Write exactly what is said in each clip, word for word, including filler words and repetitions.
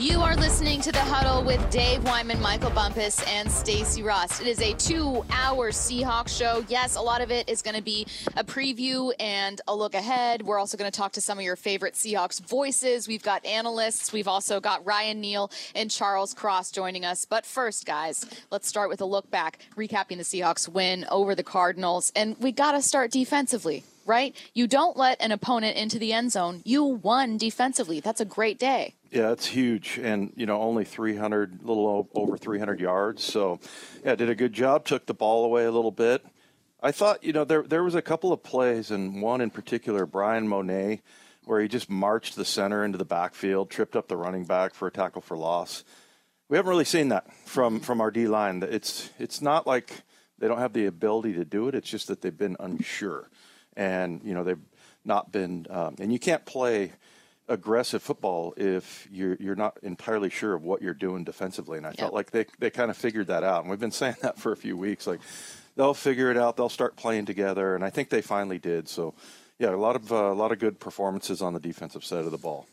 You are listening to The Huddle with Dave Wyman, Michael Bumpus, and Stacy Rost. It is a two-hour Seahawks show. Yes, a lot of it is going to be a preview and a look ahead. We're also going to talk to some of your favorite Seahawks voices. We've got analysts. We've also got Ryan Neal and Charles Cross joining us. But first, guys, let's start with a look back, recapping the Seahawks win over the Cardinals. And we got to start defensively, right? You don't let an opponent into the end zone. You won defensively. That's a great day. Yeah, it's huge, and you know, only three hundred, a little over three hundred yards. So, yeah, did a good job. Took the ball away a little bit. I thought, you know, there there was a couple of plays, and one in particular, Brian Monet, where he just marched the center into the backfield, tripped up the running back for a tackle for loss. We haven't really seen that from from our D line. It's it's not like they don't have the ability to do it. It's just that they've been unsure, and you know, they've not been. Um, and you can't play aggressive football if you're you're not entirely sure of what you're doing defensively. And I yep. felt like they, they kind of figured that out. And we've been saying that for a few weeks. Like, they'll figure it out. They'll start playing together. And I think they finally did. So, yeah, a lot of, uh, a lot of good performances on the defensive side of the ball.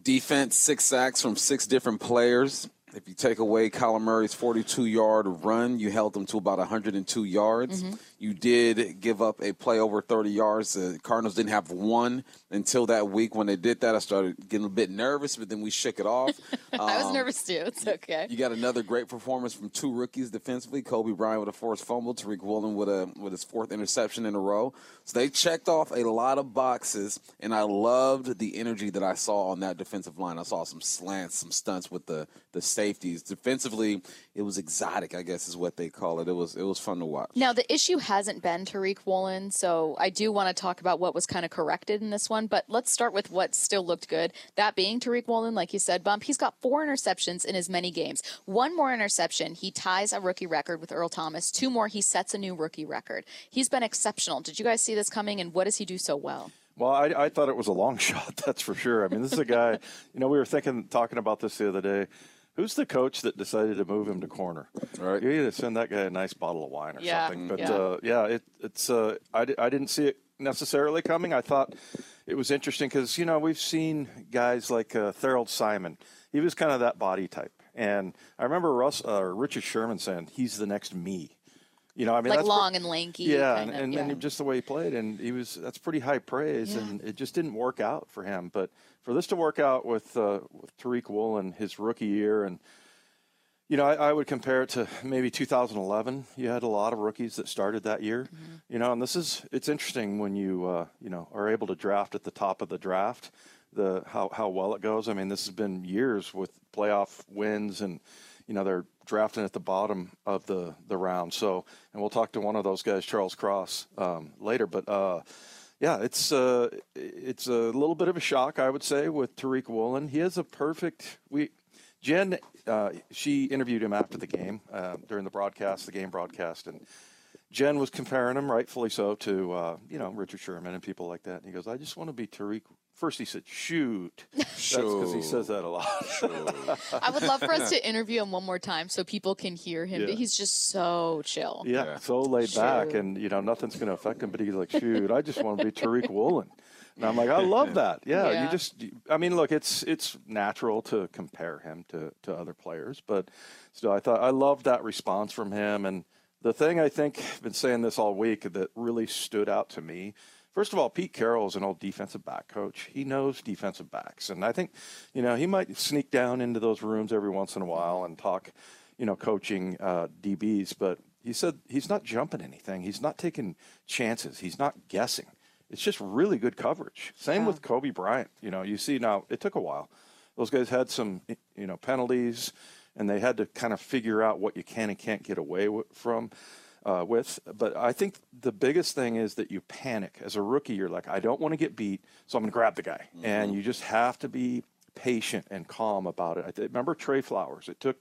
Defense, six sacks from six different players. If you take away Kyler Murray's forty-two-yard run, you held them to about one hundred two yards. Mm-hmm. You did give up a play over thirty yards. The Cardinals didn't have one until that week. When they did that, I started getting a bit nervous, but then we shook it off. um, I was nervous, too. It's okay. You got another great performance from two rookies defensively, Coby Bryant with a forced fumble, Tariq Woolen with, a, with his fourth interception in a row. So they checked off a lot of boxes, and I loved the energy that I saw on that defensive line. I saw some slants, some stunts with the, the safety. Safeties. Defensively, it was exotic, I guess is what they call it. It was it was fun to watch. Now, the issue hasn't been Tariq Woolen, so I do want to talk about what was kind of corrected in this one, but let's start with what still looked good, that being Tariq Woolen. Like you said, Bump, he's got four interceptions in as many games. One more interception, he ties a rookie record with Earl Thomas. Two more, he sets a new rookie record. He's been exceptional. Did you guys see this coming, and what does he do so well? Well, I, I thought it was a long shot, that's for sure. I mean, this is a guy, you know, we were thinking, talking about this the other day. Who's the coach that decided to move him to corner? Right, you need to send that guy a nice bottle of wine or yeah. something. But yeah, uh, yeah it, it's uh, I, I didn't see it necessarily coming. I thought it was interesting because you know we've seen guys like uh, Thorold Simon. He was kind of that body type, and I remember Russ, uh, Richard Sherman saying he's the next me. You know, I mean, like that's long pretty, and lanky. Yeah, kind and, of, and, yeah. and just the way he played, and he was that's pretty high praise, yeah. and it just didn't work out for him. But for this to work out with, uh, with Tariq Woolen, his rookie year, and you know, I, I would compare it to maybe two thousand eleven. You had a lot of rookies that started that year, mm-hmm. you know, and this is it's interesting when you uh, you know are able to draft at the top of the draft, the how how well it goes. I mean, this has been years with playoff wins and. You know, they're drafting at the bottom of the, the round. So, and we'll talk to one of those guys, Charles Cross, um, later. But, uh, yeah, it's uh, it's a little bit of a shock, I would say, with Tariq Woolen. He is a perfect – we Jen, uh, she interviewed him after the game uh, during the broadcast, the game broadcast. And Jen was comparing him, rightfully so, to, uh, you know, Richard Sherman and people like that. And he goes, I just want to be Tariq – First, he said, shoot. That's because he says that a lot. I would love for us to interview him one more time so people can hear him. Yeah. But he's just so chill. Yeah, yeah. so laid shoot. back, and, you know, nothing's going to affect him. But he's like, shoot, I just want to be Tariq Woolen. And I'm like, I love that. Yeah, yeah, you just – I mean, look, it's it's natural to compare him to, to other players. But still, I thought – I loved that response from him. And the thing I think – I've been saying this all week that really stood out to me – first of all, Pete Carroll is an old defensive back coach. He knows defensive backs. And I think, you know, he might sneak down into those rooms every once in a while and talk, you know, coaching uh, D Bs. But he said he's not jumping anything. He's not taking chances. He's not guessing. It's just really good coverage. Same yeah. with Coby Bryant. You know, you see now, it took a while. Those guys had some, you know, penalties, and they had to kind of figure out what you can and can't get away from. Uh, with, but I think the biggest thing is that you panic as a rookie. You're like, I don't want to get beat, so I'm going to grab the guy. Mm-hmm. And you just have to be patient and calm about it. I th- remember Trey Flowers. It took,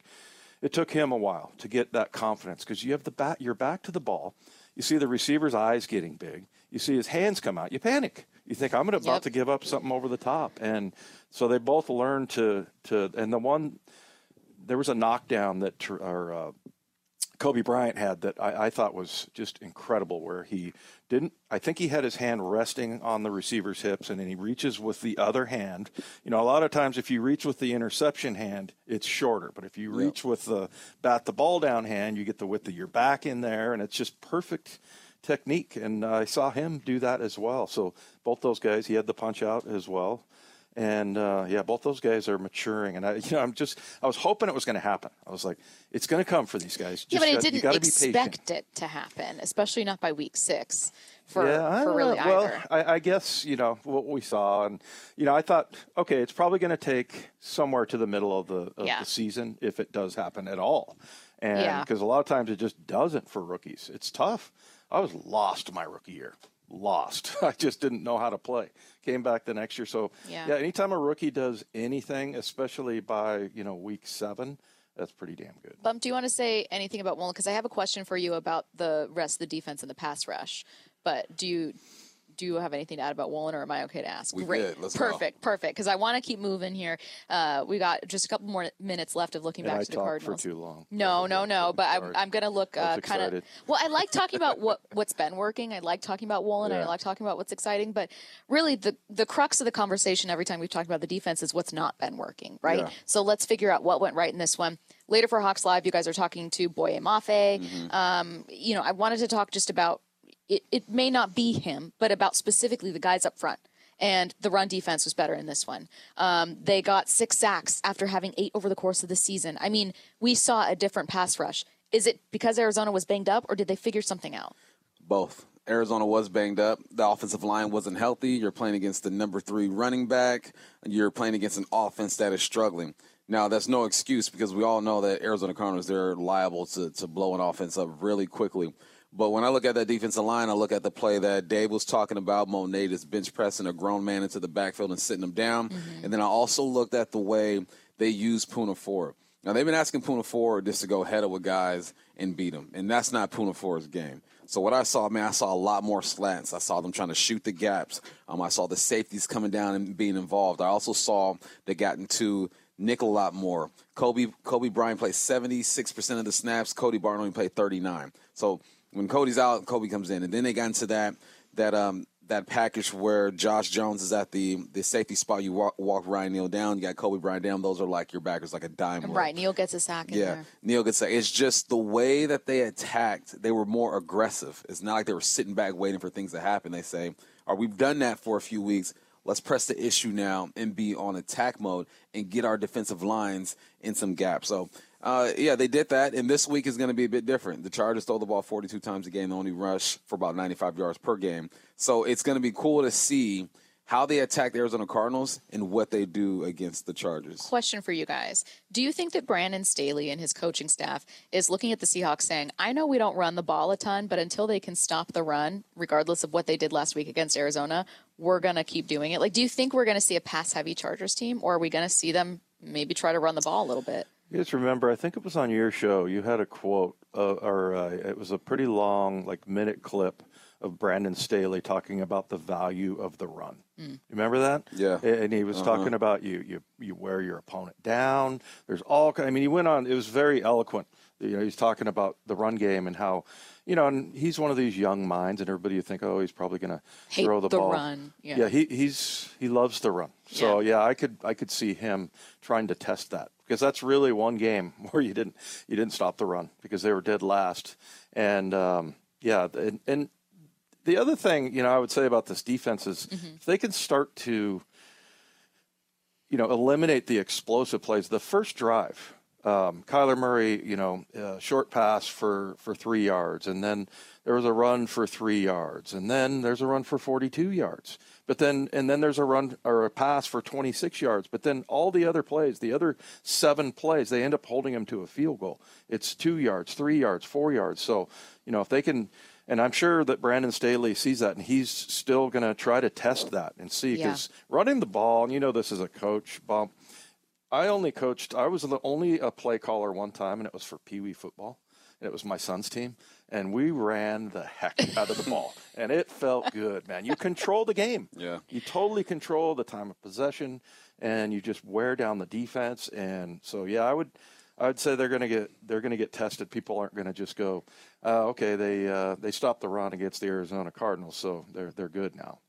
it took him a while to get that confidence because you have the back, you're back to the ball. You see the receiver's eyes getting big. You see his hands come out. You panic. You think I'm about yep. to give up something over the top. And so they both learned to to. And the one, there was a knockdown that or. Uh, Coby Bryant had that I, I thought was just incredible, where he didn't, I think he had his hand resting on the receiver's hips, and then he reaches with the other hand. You know, a lot of times if you reach with the interception hand, it's shorter, but if you reach yep. with the bat the ball down hand, you get the width of your back in there, and it's just perfect technique. And uh, I saw him do that as well. So both those guys, he had the punch out as well. And, uh, yeah, both those guys are maturing. And, I, you know, I'm just – I was hoping it was going to happen. I was like, it's going to come for these guys. Just yeah, but I didn't gotta, expect it to happen, especially not by week six for, yeah, for really well, either. I, I guess, you know, what we saw. And, you know, I thought, okay, it's probably going to take somewhere to the middle of the, of yeah. the season if it does happen at all. And because yeah. a lot of times it just doesn't for rookies. It's tough. I was lost my rookie year. Lost. I just didn't know how to play. Came back the next year. So, yeah. yeah, anytime a rookie does anything, especially by, you know, week seven, that's pretty damn good. Bump, do you want to say anything about Woolen? Because I have a question for you about the rest of the defense and the pass rush. But do you do you have anything to add about Woolen, or am I okay to ask? We Great. Did. Let's perfect, go. Perfect. Because I want to keep moving here. Uh, we got just a couple more minutes left of looking and back I to the Cardinals. For too long. No, no, no. But I'm, I'm going to look uh, kind of. Well, I like talking about what what's been working. I like talking about Woolen. Yeah. I like talking about what's exciting. But really, the the crux of the conversation every time we've talked about the defense is what's not been working, right? Yeah. So let's figure out what went right in this one. Later for Hawks Live, you guys are talking to Boye Mafe. Mm-hmm. um, you know, I wanted to talk just about. It, it may not be him, but about specifically the guys up front. And the run defense was better in this one. Um, they got six sacks after having eight over the course of the season. I mean, we saw a different pass rush. Is it because Arizona was banged up, or did they figure something out? Both. Arizona was banged up. The offensive line wasn't healthy. You're playing against the number three running back. You're playing against an offense that is struggling. Now, that's no excuse, because we all know that Arizona Cardinals, they're liable to, to blow an offense up really quickly. But when I look at that defensive line, I look at the play that Dave was talking about. Monet is bench pressing a grown man into the backfield and sitting him down. Mm-hmm. And then I also looked at the way they used Poona Ford. Now, they've been asking Poona Ford just to go head up with guys and beat them, and that's not Poona Ford's game. So what I saw, man, I saw a lot more slants. I saw them trying to shoot the gaps. Um, I saw the safeties coming down and being involved. I also saw they got into nickel a lot more. Coby, Coby Bryant played seventy-six percent of the snaps. Cody Barton only played thirty-nine. So when Cody's out, Coby comes in. And then they got into that that um, that package where Josh Jones is at the, the safety spot. You walk, walk Ryan Neal down. You got Coby Bryant down. Those are like your backers, like a dime. And right, Neal gets a sack in yeah, there. Neal gets a sack. It's just the way that they attacked, they were more aggressive. It's not like they were sitting back waiting for things to happen. They say, all right, we've done that for a few weeks. Let's press the issue now and be on attack mode and get our defensive lines in some gaps. So, Uh, yeah, they did that, and this week is going to be a bit different. The Chargers throw the ball forty-two times a game. They only rush for about ninety-five yards per game. So it's going to be cool to see how they attack the Arizona Cardinals and what they do against the Chargers. Question for you guys. Do you think that Brandon Staley and his coaching staff is looking at the Seahawks saying, I know we don't run the ball a ton, but until they can stop the run, regardless of what they did last week against Arizona, we're going to keep doing it? Like, do you think we're going to see a pass-heavy Chargers team, or are we going to see them maybe try to run the ball a little bit? You just remember, I think it was on your show, you had a quote, uh, or uh, it was a pretty long, like, minute clip of Brandon Staley talking about the value of the run. Mm. Remember that? Yeah. And he was uh-huh. talking about you, you you wear your opponent down. There's all, I mean, he went on, it was very eloquent. You know, he's talking about the run game and how, you know, and he's one of these young minds, and everybody you think, oh, he's probably going to throw the, the ball. Run. Yeah, yeah he, he's, he loves the run. So, yeah. yeah, I could I could see him trying to test that. Because that's really one game where you didn't you didn't stop the run, because they were dead last. And, um, yeah, and, and the other thing, you know, I would say about this defense is mm-hmm. if they can start to, you know, eliminate the explosive plays. The first drive, um, Kyler Murray, you know, uh, short pass for, for three yards. And then there was a run for three yards. And then there's a run for forty-two yards. But then, and then there's a run or a pass for twenty-six yards. But then all the other plays, the other seven plays, they end up holding them to a field goal. It's two yards, three yards, four yards. So, you know, if they can, and I'm sure that Brandon Staley sees that, and he's still going to try to test that and see. Because yeah. running the ball, and you know this as a coach, Bob, I only coached, I was the only a play caller one time, and it was for Pee Wee football. And it was my son's team. And we ran the heck out of the ball. And it felt good, man. You control the game. Yeah. You totally control the time of possession, and you just wear down the defense. And so, yeah, I would I would say they're going to get they're going to get tested. People aren't going to just go, uh, okay, they uh, they stopped the run against the Arizona Cardinals, so they're they're good now.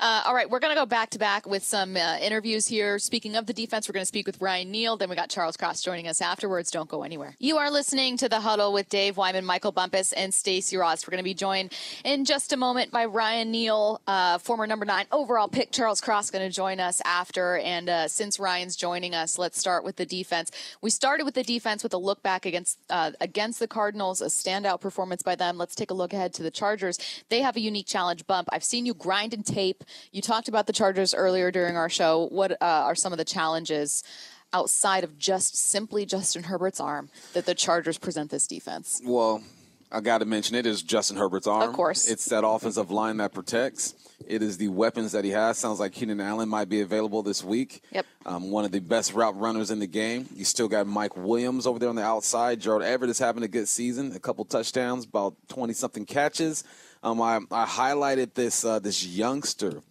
Uh, all right, we're going to go back-to-back with some uh, interviews here. Speaking of the defense, we're going to speak with Ryan Neal. Then we got Charles Cross joining us afterwards. Don't go anywhere. You are listening to The Huddle with Dave Wyman, Michael Bumpus, and Stacy Rost. We're going to be joined in just a moment by Ryan Neal, uh, former number nine overall pick. Charles Cross going to join us after. And uh, since Ryan's joining us, let's start with the defense. We started with the defense with a look back against, uh, against the Cardinals, a standout performance by them. Let's take a look ahead to the Chargers. They have a unique challenge, Bump. I've seen you grind and tape. You talked about the Chargers earlier during our show. What uh, are some of the challenges outside of just simply Justin Herbert's arm that the Chargers present this defense? Well, I got to mention it is Justin Herbert's arm. Of course. It's that offensive line that protects. It is the weapons that he has. Sounds like Keenan Allen might be available this week. Yep. Um, one of the best route runners in the game. You still got Mike Williams over there on the outside. Gerald Everett is having a good season. A couple touchdowns, about twenty-something catches. Um, I, I highlighted this uh, this youngster,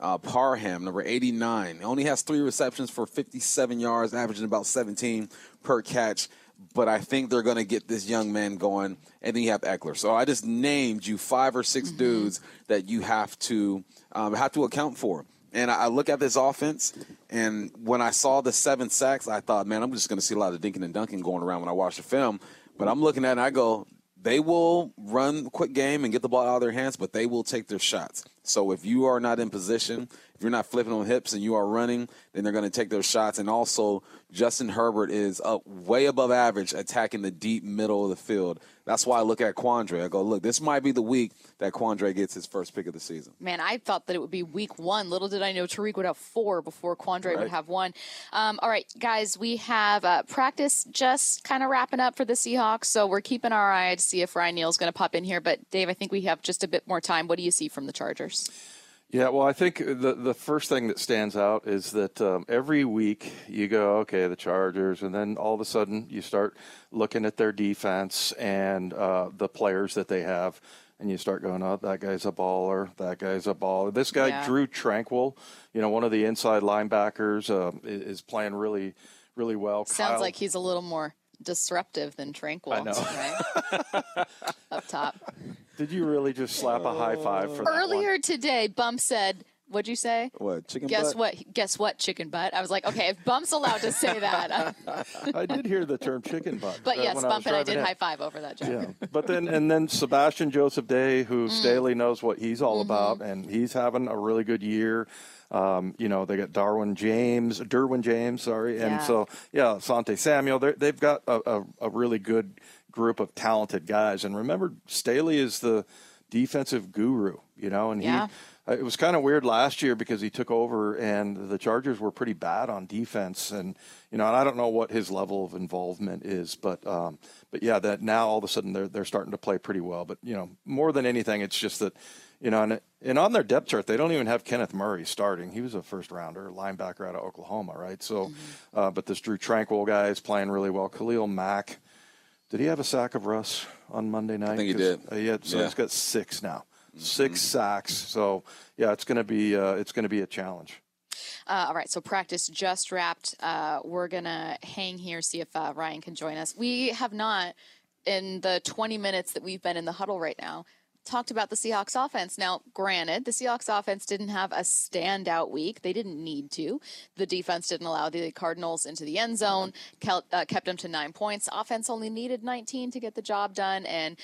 uh, Parham, number eighty-nine. He only has three receptions for fifty-seven yards, averaging about seventeen per catch. But I think they're going to get this young man going. And then you have Ekeler. So I just named you five or six mm-hmm. dudes that you have to um, have to account for. And I, I look at this offense, and when I saw the seven sacks, I thought, man, I'm just going to see a lot of dinking and dunking going around when I watch the film. But I'm looking at it, and I go, they will run quick game and get the ball out of their hands, but they will take their shots. So if you are not in position, if you're not flipping on hips and you are running, then they're going to take their shots. And also, Justin Herbert is up way above average attacking the deep middle of the field. That's why I look at Quandre. I go, look, this might be the week that Quandre gets his first pick of the season. Man, I thought that it would be week one. Little did I know Tariq would have four before Quandre right. would have one. Um, all right, guys, we have uh, practice just kind of wrapping up for the Seahawks, so we're keeping our eye to see if Ryan Neal's going to pop in here. But, Dave, I think we have just a bit more time. What do you see from the Chargers? Yeah, well, I think the, the first thing that stands out is that um, every week you go, okay, the Chargers, and then all of a sudden you start looking at their defense and uh, the players that they have, and you start going, oh, that guy's a baller, that guy's a baller. This guy, yeah. Drue Tranquill, you know, one of the inside linebackers, uh, is playing really, really well. Sounds Kyle, like he's a little more disruptive than Tranquill. I know. Right? Up top. Did you really just slap a high five for that Earlier one? Today, Bump said, what'd you say? What, chicken Guess butt? What, guess what, chicken butt? I was like, okay, if Bump's allowed to say that. I did hear the term chicken butt. But yes, Bump and I did high five over that joke. Yeah. But then, and then Sebastian Joseph Day, who mm. Staley knows what he's all mm-hmm. about, and he's having a really good year. Um, you know, they got Derwin James, Derwin James, sorry. And yeah. so, yeah, Asante Samuel, they've got a, a, a really good group of talented guys. And remember, Staley is the defensive guru, you know, and yeah. he, it was kind of weird last year because he took over and the Chargers were pretty bad on defense. And, you know, and I don't know what his level of involvement is, but, um, but yeah, that now all of a sudden they're, they're starting to play pretty well. But, you know, more than anything, it's just that, you know, and, and on their depth chart, they don't even have Kenneth Murray starting. He was a first-rounder, linebacker out of Oklahoma, right? So, mm-hmm. uh, but this Drue Tranquill guy is playing really well. Khalil Mack, did he have a sack of Russ on Monday night? I think he did. Uh, yeah, so yeah. he's got six now, mm-hmm. six sacks. So, yeah, it's going to be uh, it's going to be a challenge. Uh, all right, so practice just wrapped. Uh, we're going to hang here, see if uh, Ryan can join us. We have not, in the twenty minutes that we've been in the huddle right now, talked about the Seahawks offense. Now, granted, the Seahawks offense didn't have a standout week. They didn't need to. The defense didn't allow the Cardinals into the end zone, kept them to nine points. Offense only needed nineteen to get the job done. And,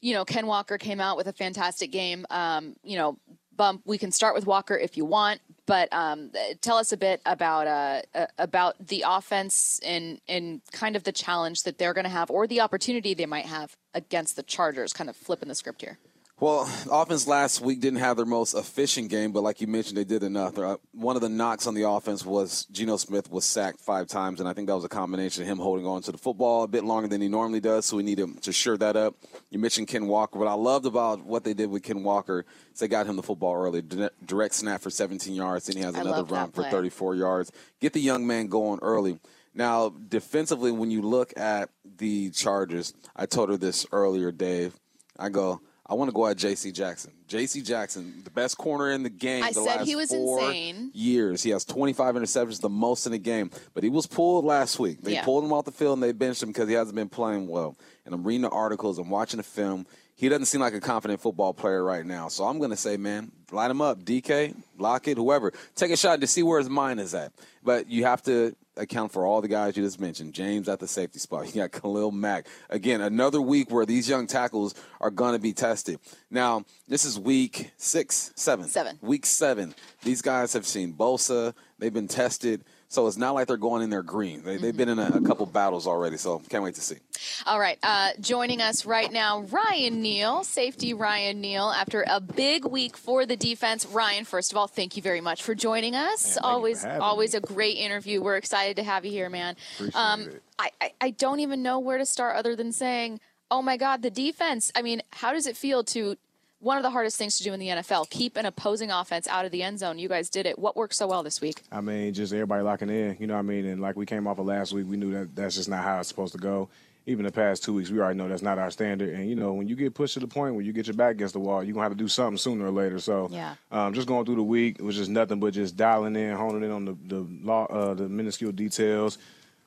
you know, Ken Walker came out with a fantastic game. Um, you know, Bump, we can start with Walker if you want, but um, tell us a bit about uh, about the offense and, and kind of the challenge that they're going to have or the opportunity they might have against the Chargers, kind of flipping the script here. Well, offense last week didn't have their most efficient game, but like you mentioned, they did enough. One of the knocks on the offense was Geno Smith was sacked five times, and I think that was a combination of him holding on to the football a bit longer than he normally does, so we need him to shore that up. You mentioned Ken Walker. What I loved about what they did with Ken Walker is they got him the football early. Direct snap for seventeen yards, then he has another run for thirty-four yards. Get the young man going early. Now, defensively, when you look at the Chargers, I told her this earlier, Dave. I go, I want to go at J C Jackson. J C Jackson, the best corner in the game. I the said last he was four insane. Years. He has twenty-five interceptions, the most in the game. But he was pulled last week. They yeah. pulled him off the field and they benched him because he hasn't been playing well. And I'm reading the articles. I'm watching the film. He doesn't seem like a confident football player right now. So I'm going to say, man, line him up. D K, Lockett, whoever. Take a shot to see where his mind is at. But you have to account for all the guys you just mentioned. James at the safety spot. You got Khalil Mack. Again, another week where these young tackles are going to be tested. Now, this is week six, seven. Seven. Week seven. These guys have seen Bosa. They've been tested. So it's not like they're going in there green. They, mm-hmm. They've been in a, a couple battles already, so can't wait to see. All right, uh, joining us right now, Ryan Neal, safety Ryan Neal, after a big week for the defense. Ryan, first of all, thank you very much for joining us. Man, always always me. a great interview. We're excited to have you here, man. Appreciate um, it. I, I, I don't even know where to start other than saying, oh, my God, the defense. I mean, how does it feel to one of the hardest things to do in the N F L, keep an opposing offense out of the end zone? You guys did it. What worked so well this week? I mean, just everybody locking in, you know what I mean? And like we came off of last week, we knew that that's just not how it's supposed to go. Even the past two weeks, we already know that's not our standard. And, you know, when you get pushed to the point where you get your back against the wall, you're going to have to do something sooner or later. So yeah. um, just going through the week, it was just nothing but just dialing in, honing in on the, the, law, uh, the minuscule details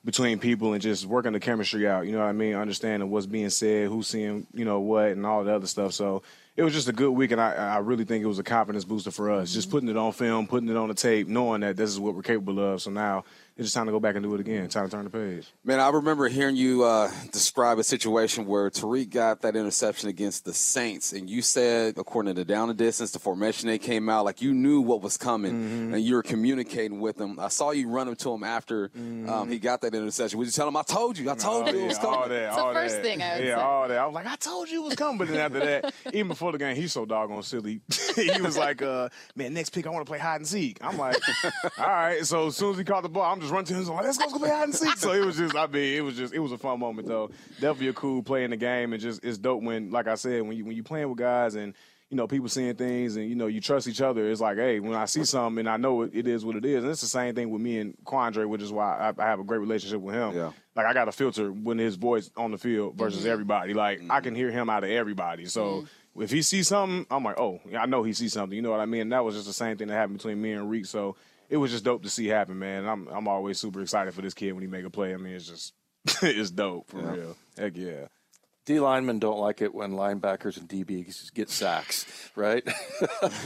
between people and just working the chemistry out, you know what I mean? Understanding what's being said, who's seeing, you know, what and all the other stuff. So it was just a good week, and I, I really think it was a confidence booster for us. Mm-hmm. Just putting it on film, putting it on the tape, knowing that this is what we're capable of. So now it's just time to go back and do it again, time to turn the page. Man, I remember hearing you uh, describe a situation where Tariq got that interception against the Saints, and you said, according to the down and distance, the formation they came out, like you knew what was coming, mm-hmm. and you were communicating with him. I saw you run up to him after mm-hmm. um, he got that interception. Would you tell him, I told you, I told oh, you it was coming? All that, it's all the first that. thing I would Yeah, say. all that. I was like, I told you it was coming. But then after that, even before the game, he's so doggone silly. He was like, uh, man, next pick, I want to play hide and seek. I'm like, all right. So as soon as he caught the ball, I'm just running to him. So like, let's go, let's go play hide and seek. So it was just, I mean, it was just, it was a fun moment, though. Definitely a cool play in the game. And just, it's dope when, like I said, when, you, when you're playing with guys and, you know, people seeing things and, you know, you trust each other. It's like, hey, when I see something and I know it, it is what it is. And it's the same thing with me and Quandre, which is why I, I have a great relationship with him. Yeah. Like, I got to filter when his voice on the field versus mm-hmm. everybody. Like, mm-hmm. I can hear him out of everybody. So mm-hmm. if he sees something, I'm like, oh, I know he sees something. You know what I mean? And that was just the same thing that happened between me and Reek. So it was just dope to see happen, man. I'm I'm always super excited for this kid when he make a play. I mean, it's just it's dope for yeah. real. Heck yeah. D linemen don't like it when linebackers and D Bs get sacks, right?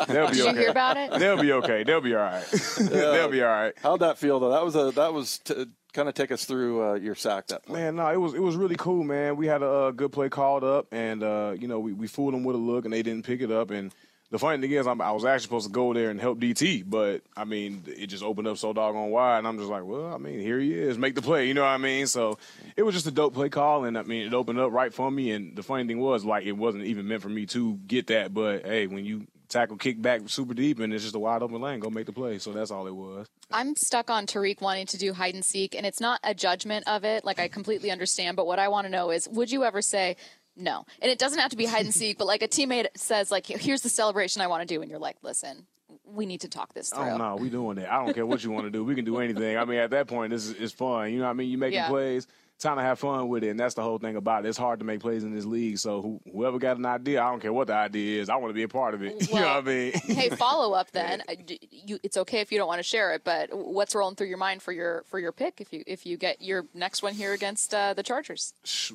They'll be Did okay. you hear about it? They'll be okay. They'll be all right. Yeah. They'll be all right. How'd that feel though? That was a that was. T- Kind of take us through uh, your sack that play. Man, no, it was it was really cool, man. We had a uh, good play called up, and, uh, you know, we, we fooled them with a look, and they didn't pick it up. And the funny thing is, I'm, I was actually supposed to go there and help D T, but, I mean, it just opened up so doggone wide, and I'm just like, well, I mean, here he is. Make the play, you know what I mean? So it was just a dope play call, and, I mean, it opened up right for me. And the funny thing was, like, it wasn't even meant for me to get that, but, hey, when you – tackle, kick back super deep, and it's just a wide open lane. Go make the play. So that's all it was. I'm stuck on Tariq wanting to do hide and seek, and it's not a judgment of it. Like, I completely understand, but what I want to know is, would you ever say no? And it doesn't have to be hide and seek, but like a teammate says, like, here's the celebration I want to do, and you're like, listen, we need to talk this through. Oh, no, we doing that. I don't care what you want to do. We can do anything. I mean, at that point, this is it's fun. You know what I mean? You making yeah. plays. Time to have fun with it, and that's the whole thing about it. It's hard to make plays in this league, so who, whoever got an idea, I don't care what the idea is, I want to be a part of it. Well, you know what I mean? Hey, follow up then. You, it's okay if you don't want to share it, but what's rolling through your mind for your for your pick if you if you get your next one here against uh, the Chargers?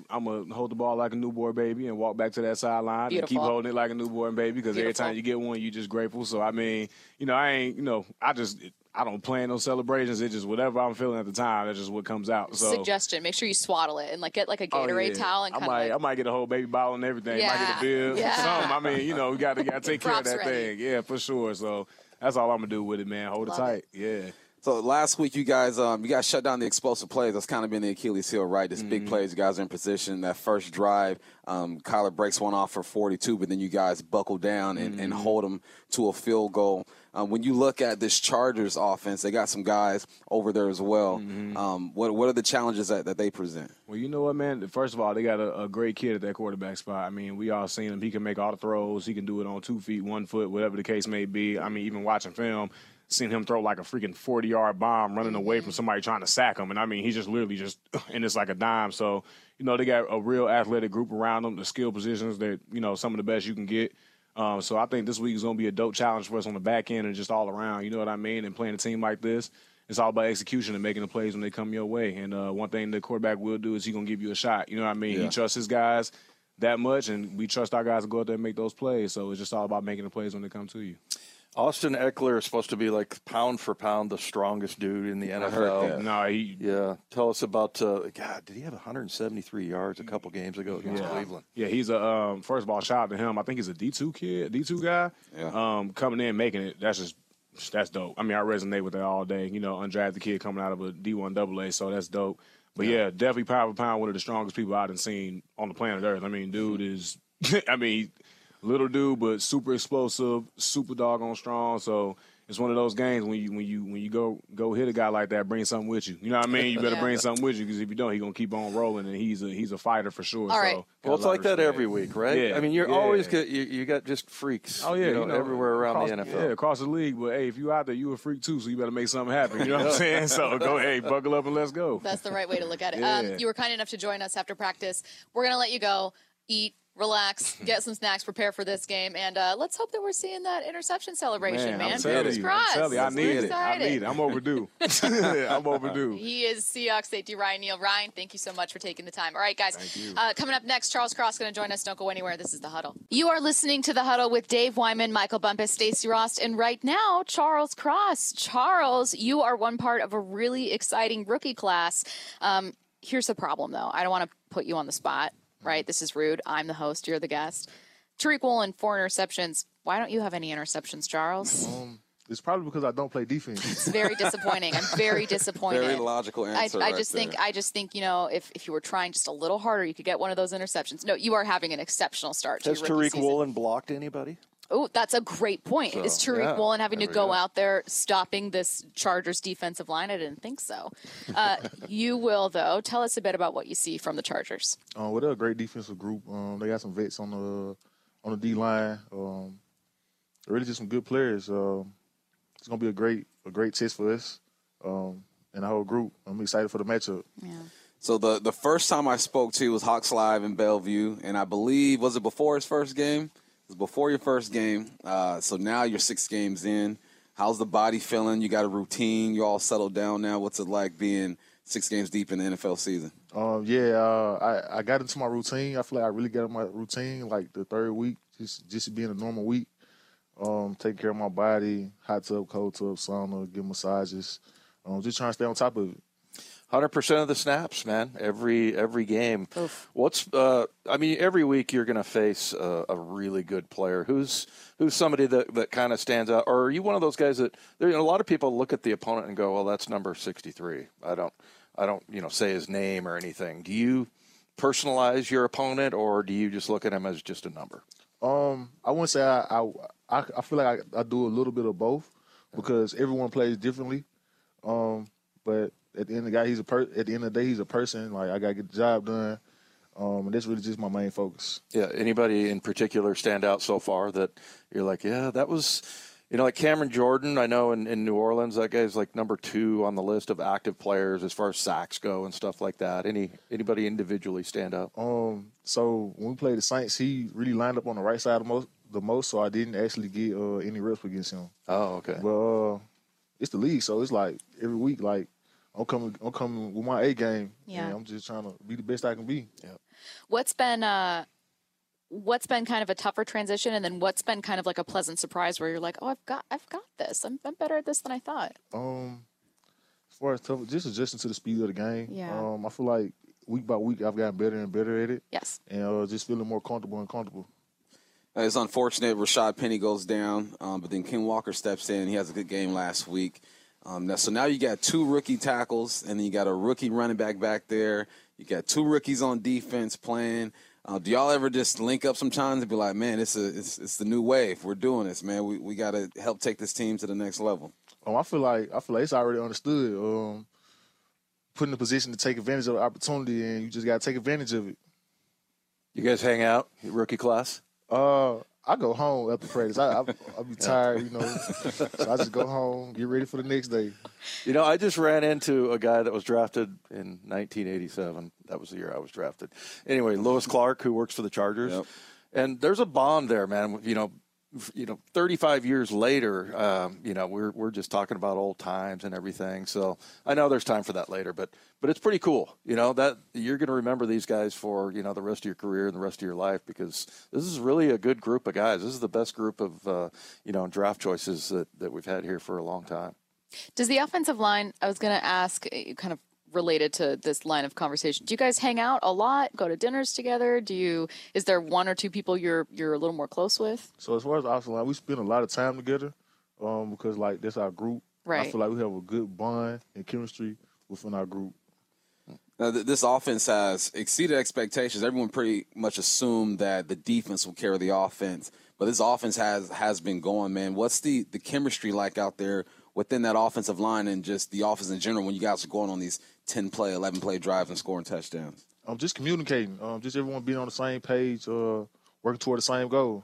I'm gonna hold the ball like a newborn baby and walk back to that sideline and keep holding it like a newborn baby because every time you get one, you're just grateful. So I mean, you know, I ain't, you know, I just. It, I don't plan no celebrations. It's just whatever I'm feeling at the time. That's just what comes out. So suggestion: make sure you swaddle it and like get like a Gatorade oh, yeah. towel and kind of. I might, like, I might get a whole baby bottle and everything. Yeah. Might get a bib. Yeah. Something. I mean, you know, we got to got to take care of that ready. thing. Yeah, for sure. So that's all I'm gonna do with it, man. Hold Love it tight. It. Yeah. So last week, you guys, um, you guys shut down the explosive plays. That's kind of been the Achilles heel, right? This mm-hmm. big plays, you guys are in position. That first drive, um, Kyler breaks one off for forty-two, but then you guys buckle down and, mm-hmm. and hold them to a field goal. Um, when you look at this Chargers offense, they got some guys over there as well. Mm-hmm. Um, what what are the challenges that, that they present? Well, you know what, man? First of all, they got a, a great kid at that quarterback spot. I mean, we all seen him. He can make all the throws. He can do it on two feet, one foot, whatever the case may be. I mean, even watching film. seen him throw like a freaking forty-yard bomb running away from somebody trying to sack him. And, I mean, he's just literally just – and it's like a dime. So, you know, they got a real athletic group around them, the skill positions that, you know, some of the best you can get. Um, so I think this week is going to be a dope challenge for us on the back end and just all around. You know what I mean? And playing a team like this, it's all about execution and making the plays when they come your way. And uh, one thing the quarterback will do is he's going to give you a shot. You know what I mean? Yeah. He trusts his guys that much, and we trust our guys to go out there and make those plays. So it's just all about making the plays when they come to you. Austin Ekeler is supposed to be like pound for pound the strongest dude in the N F L. I heard that. No, he, yeah. Tell us about uh, God. Did he have one hundred seventy-three yards a couple games ago against yeah. Cleveland? Yeah, he's a um, first of all, shout out to him. I think he's a D two kid, D two guy. Yeah. Um, coming in making it. That's just that's dope. I mean, I resonate with that all day. You know, undrafted kid coming out of a D one double A, so that's dope. But yeah, yeah definitely pound for pound one of the strongest people I've seen on the planet Earth. I mean, dude is. I mean. Little dude, but super explosive, super doggone strong. So it's one of those games when you when you when you go go hit a guy like that, bring something with you. You know what I mean? You better yeah. bring something with you because if you don't, he's gonna keep on rolling, and he's a he's a fighter for sure. All right. So, well, it's like that every week, right? Yeah. I mean, you're yeah. always get, you you got just freaks. Oh yeah, you know, you know, everywhere around across, the N F L, yeah, across the league. But hey, if you out there, you a freak too, so you better make something happen. You know what I'm saying? So go, hey, buckle up and let's go. That's the right way to look at it. Yeah. Um, you were kind enough to join us after practice. We're gonna let you go. Eat. Relax, get some snacks, prepare for this game, and uh, let's hope that we're seeing that interception celebration, man. Fingers crossed. I'm telling you, I need it. I need it. I'm overdue. I'm overdue. He is Seahawks safety Ryan Neal. Ryan, thank you so much for taking the time. All right, guys. Thank you. Uh, coming up next, Charles Cross going to join us. Don't go anywhere. This is The Huddle. You are listening to The Huddle with Dave Wyman, Michael Bumpus, Stacy Rost, and right now, Charles Cross. Charles, you are one part of a really exciting rookie class. Um, here's the problem, though. I don't want to put you on the spot. Right? This is rude. I'm the host. You're the guest. Tariq Woolen, four interceptions. Why don't you have any interceptions, Charles? Um, it's probably because I don't play defense. It's very disappointing. I'm very disappointed. Very logical answer. I, I right just there. think. I just think. You know, if, if you were trying just a little harder, you could get one of those interceptions. No, you are having an exceptional start. Has to your Tariq Woolen blocked anybody? Oh, that's a great point. So, is Tariq yeah, Woolen having to go, go out there stopping this Chargers defensive line? I didn't think so. Uh, you will, though. Tell us a bit about what you see from the Chargers. Uh, well, they're a great defensive group. Um, they got some vets on the on the D-line. Um, they're really just some good players. Um, it's going to be a great a great test for us um, and our whole group. I'm excited for the matchup. Yeah. So the, the first time I spoke to you was Hawks Live in Bellevue, and I believe, was it before his first game? Before your first game, uh, so now you're six games in. How's the body feeling? You got a routine. You're all settled down now. What's it like being six games deep in the N F L season? Um, yeah, uh, I, I got into my routine. I feel like I really got in my routine like the third week, just just being a normal week. Um, taking care of my body, hot tub, cold tub, sauna, get massages. Um, just trying to stay on top of it. one hundred percent of the snaps, man, every every game. Oof. What's uh, I mean, every week you're going to face a, a really good player. Who's who's somebody that, that kind of stands out? Or are you one of those guys that there, you know, a lot of people look at the opponent and go, well, that's number sixty-three. I don't, I don't, you know, say his name or anything. Do you personalize your opponent or do you just look at him as just a number? Um, I wouldn't say I I, I, I feel like I, I do a little bit of both because everyone plays differently. Um, but At the end of the guy, he's a per- at the end of the day, he's a person. Like I gotta get the job done, um, and that's really just my main focus. Yeah. Anybody in particular stand out so far that you're like, yeah, that was, you know, like Cameron Jordan. I know in, in New Orleans, that guy's like number two on the list of active players as far as sacks go and stuff like that. Any anybody individually stand out? Um. So when we played the Saints, he really lined up on the right side the most. The most, so I didn't actually get uh, any reps against him. Oh, okay. But uh, it's the league, so it's like every week, like. I'm coming, I'm coming with my A game. Yeah. And I'm just trying to be the best I can be. Yeah. What's been uh, what's been kind of a tougher transition, and then what's been kind of like a pleasant surprise where you're like, oh, I've got, I've got this. I'm, I'm better at this than I thought. Um, as far as tough, just adjusting to the speed of the game. Yeah. Um, I feel like week by week I've gotten better and better at it. Yes. And uh, just feeling more comfortable and comfortable. It's unfortunate Rashad Penny goes down, um, but then Ken Walker steps in. He has a good game last week. Um, now, so now you got two rookie tackles, and then you got a rookie running back back there. You got two rookies on defense playing. Uh, do y'all ever just link up sometimes and be like, man, it's a, it's, it's the new wave. We're doing this, man. We we got to help take this team to the next level. Oh, I feel like I feel like it's already understood. Um, put in a position to take advantage of the opportunity, and you just got to take advantage of it. You guys hang out, your rookie class? Uh, I go home after practice. I, I, I'll be tired, you know. So I just go home, get ready for the next day. You know, I just ran into a guy that was drafted in nineteen eighty-seven. That was the year I was drafted. Anyway, Lois Clark, who works for the Chargers. Yep. And there's a bond there, man. You know, you know, thirty-five years later, um, you know, we're we're just talking about old times and everything. So I know there's time for that later, but but it's pretty cool. You know, that you're going to remember these guys for, you know, the rest of your career and the rest of your life, because this is really a good group of guys. This is the best group of, uh, you know, draft choices that, that we've had here for a long time. Does the offensive line, I was going to ask, kind of related to this line of conversation, do you guys hang out a lot, go to dinners together? Do you, is there one or two people you're you're a little more close with? So as far as the offensive line, we spend a lot of time together um, because, like, that's our group. Right. I feel like we have a good bond and chemistry within our group. Now, th- this offense has exceeded expectations. Everyone pretty much assumed that the defense will carry the offense, but this offense has has been going, man. What's the the chemistry like out there within that offensive line and just the offense in general when you guys are going on these ten-play, eleven-play drives and scoring touchdowns? Um, just communicating, um, just everyone being on the same page, uh, working toward the same goal.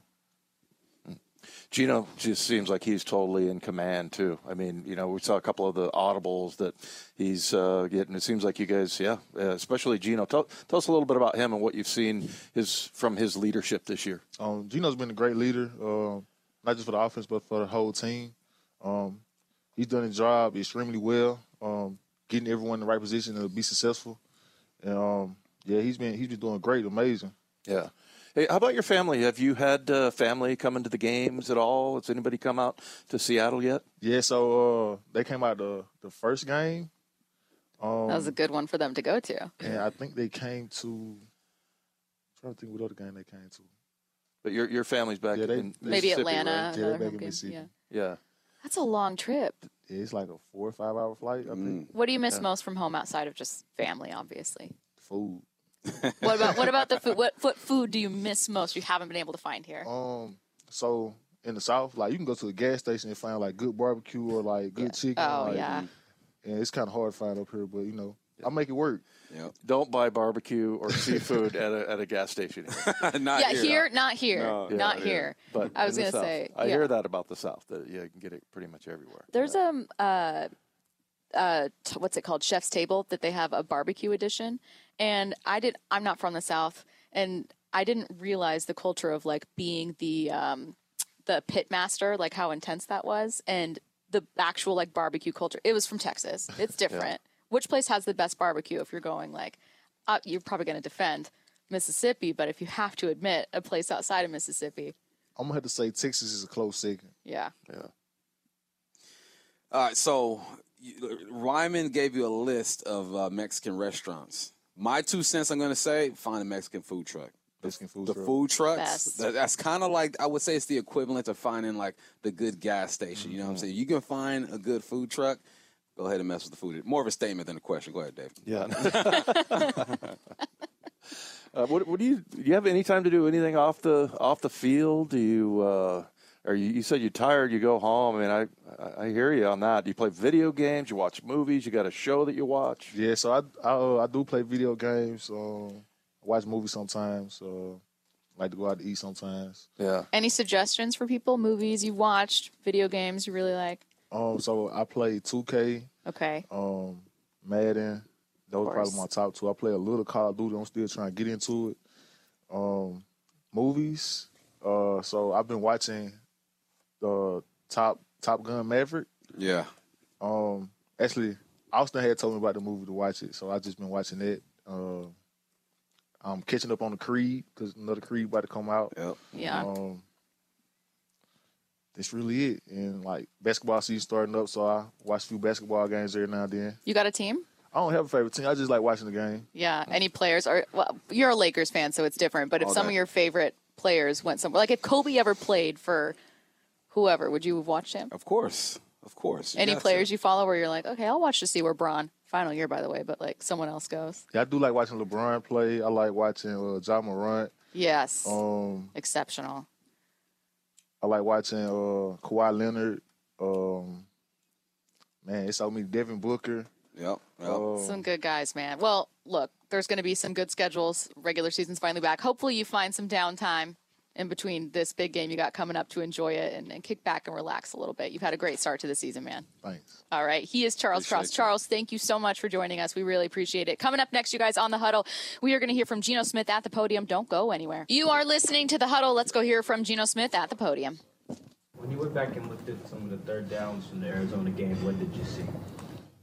Geno just seems like he's totally in command, too. I mean, you know, we saw a couple of the audibles that he's uh, getting. It seems like you guys, yeah, uh, especially Geno. Tell, tell us a little bit about him and what you've seen his from his leadership this year. Um, Geno's been a great leader, uh, not just for the offense but for the whole team. Um, he's done his job extremely well. Um, getting everyone in the right position to be successful. And, um, yeah, he's been he's been doing great, amazing. Yeah. Hey, how about your family? Have you had uh, family come into the games at all? Has anybody come out to Seattle yet? Yeah, so uh, they came out the, the first game. Um, that was a good one for them to go to. And I think they came to – I'm trying to think what other game they came to. But your your family's back yeah, they, in they, Mississippi, maybe Atlanta. Right? Yeah, back in game. Mississippi. Yeah. yeah. That's a long trip. It's like a four or five-hour flight, I think. What do you miss yeah. most from home outside of just family, obviously? Food. What about what about the food? What, what food do you miss most you haven't been able to find here? Um, So in the South, like, you can go to a gas station and find, like, good barbecue or, like, good yeah. chicken. Oh, like, yeah. And it's kind of hard to find up here, but, you know, yeah. I'll make it work. Yep. Don't buy barbecue or seafood at a at a gas station. not yeah, here, here, not here, no, yeah, not yeah. here. But I was gonna South, say, I yeah. hear that about the South. That yeah, you can get it pretty much everywhere. There's yeah. um uh uh t- what's it called? Chef's Table, that they have a barbecue edition, and I did. I'm not from the South, and I didn't realize the culture of, like, being the um the pit master, like, how intense that was, and the actual, like, barbecue culture. It was from Texas. It's different. yeah. Which place has the best barbecue? If you're going, like, uh, you're probably going to defend Mississippi, but if you have to admit a place outside of Mississippi, I'm going to have to say Texas is a close second. Yeah. Yeah. All right, so you, Ryman gave you a list of uh, Mexican restaurants. My two cents I'm going to say, find a Mexican food truck. Mexican food the truck. Food trucks, that, that's kind of like, I would say it's the equivalent to finding, like, the good gas station. Mm-hmm. You know what I'm saying? You can find a good food truck. Go ahead and mess with the food. More of a statement than a question. Go ahead, Dave. Yeah. uh, what, what do you? Do you have any time to do anything off the off the field? Do you? Uh, are you? You said you're tired. You go home. I mean, I I hear you on that. Do you play video games? You watch movies? You got a show that you watch? Yeah. So I I, uh, I do play video games. Um, I watch movies sometimes. Uh, I like to go out to eat sometimes. Yeah. Any suggestions for people? Movies you watched? Video games you really like? Um, so I play two K, okay, um, Madden. Those are probably my top two. I play a little Call of Duty. I'm still trying to get into it. Um, movies. Uh, so I've been watching the Top Top Gun Maverick. Yeah. Um, actually, Austin had told me about the movie to watch it, so I've just been watching it. Uh, I'm catching up on the Creed, because another Creed about to come out. Yep. Yeah. Um, That's really it. And, like, basketball season starting up, so I watch a few basketball games every now and then. You got a team? I don't have a favorite team. I just like watching the game. Yeah. Any players? Are, well, you're a Lakers fan, so it's different. But if All some that. of your favorite players went somewhere, like if Kobe ever played for whoever, would you have watched him? Of course. Of course. You Any players to. you follow where you're like, okay, I'll watch to see where Bron, final year, by the way, but, like, someone else goes? Yeah, I do like watching LeBron play. I like watching uh, Ja Morant. Yes. Um, Exceptional. I like watching uh, Kawhi Leonard. Um, man, it's so many. Devin Booker. Yep. yep. Um, some good guys, man. Well, look, there's going to be some good schedules. Regular season's finally back. Hopefully you find some downtime in between this big game you got coming up to enjoy it and, and kick back and relax a little bit. You've had a great start to the season, man. Thanks. All right. He is Charles appreciate Cross. You. Charles, thank you so much for joining us. We really appreciate it. Coming up next, you guys, on The Huddle, we are going to hear from Geno Smith at the podium. Don't go anywhere. You are listening to The Huddle. Let's go hear from Geno Smith at the podium. When you went back and looked at some of the third downs from the Arizona game, what did you see?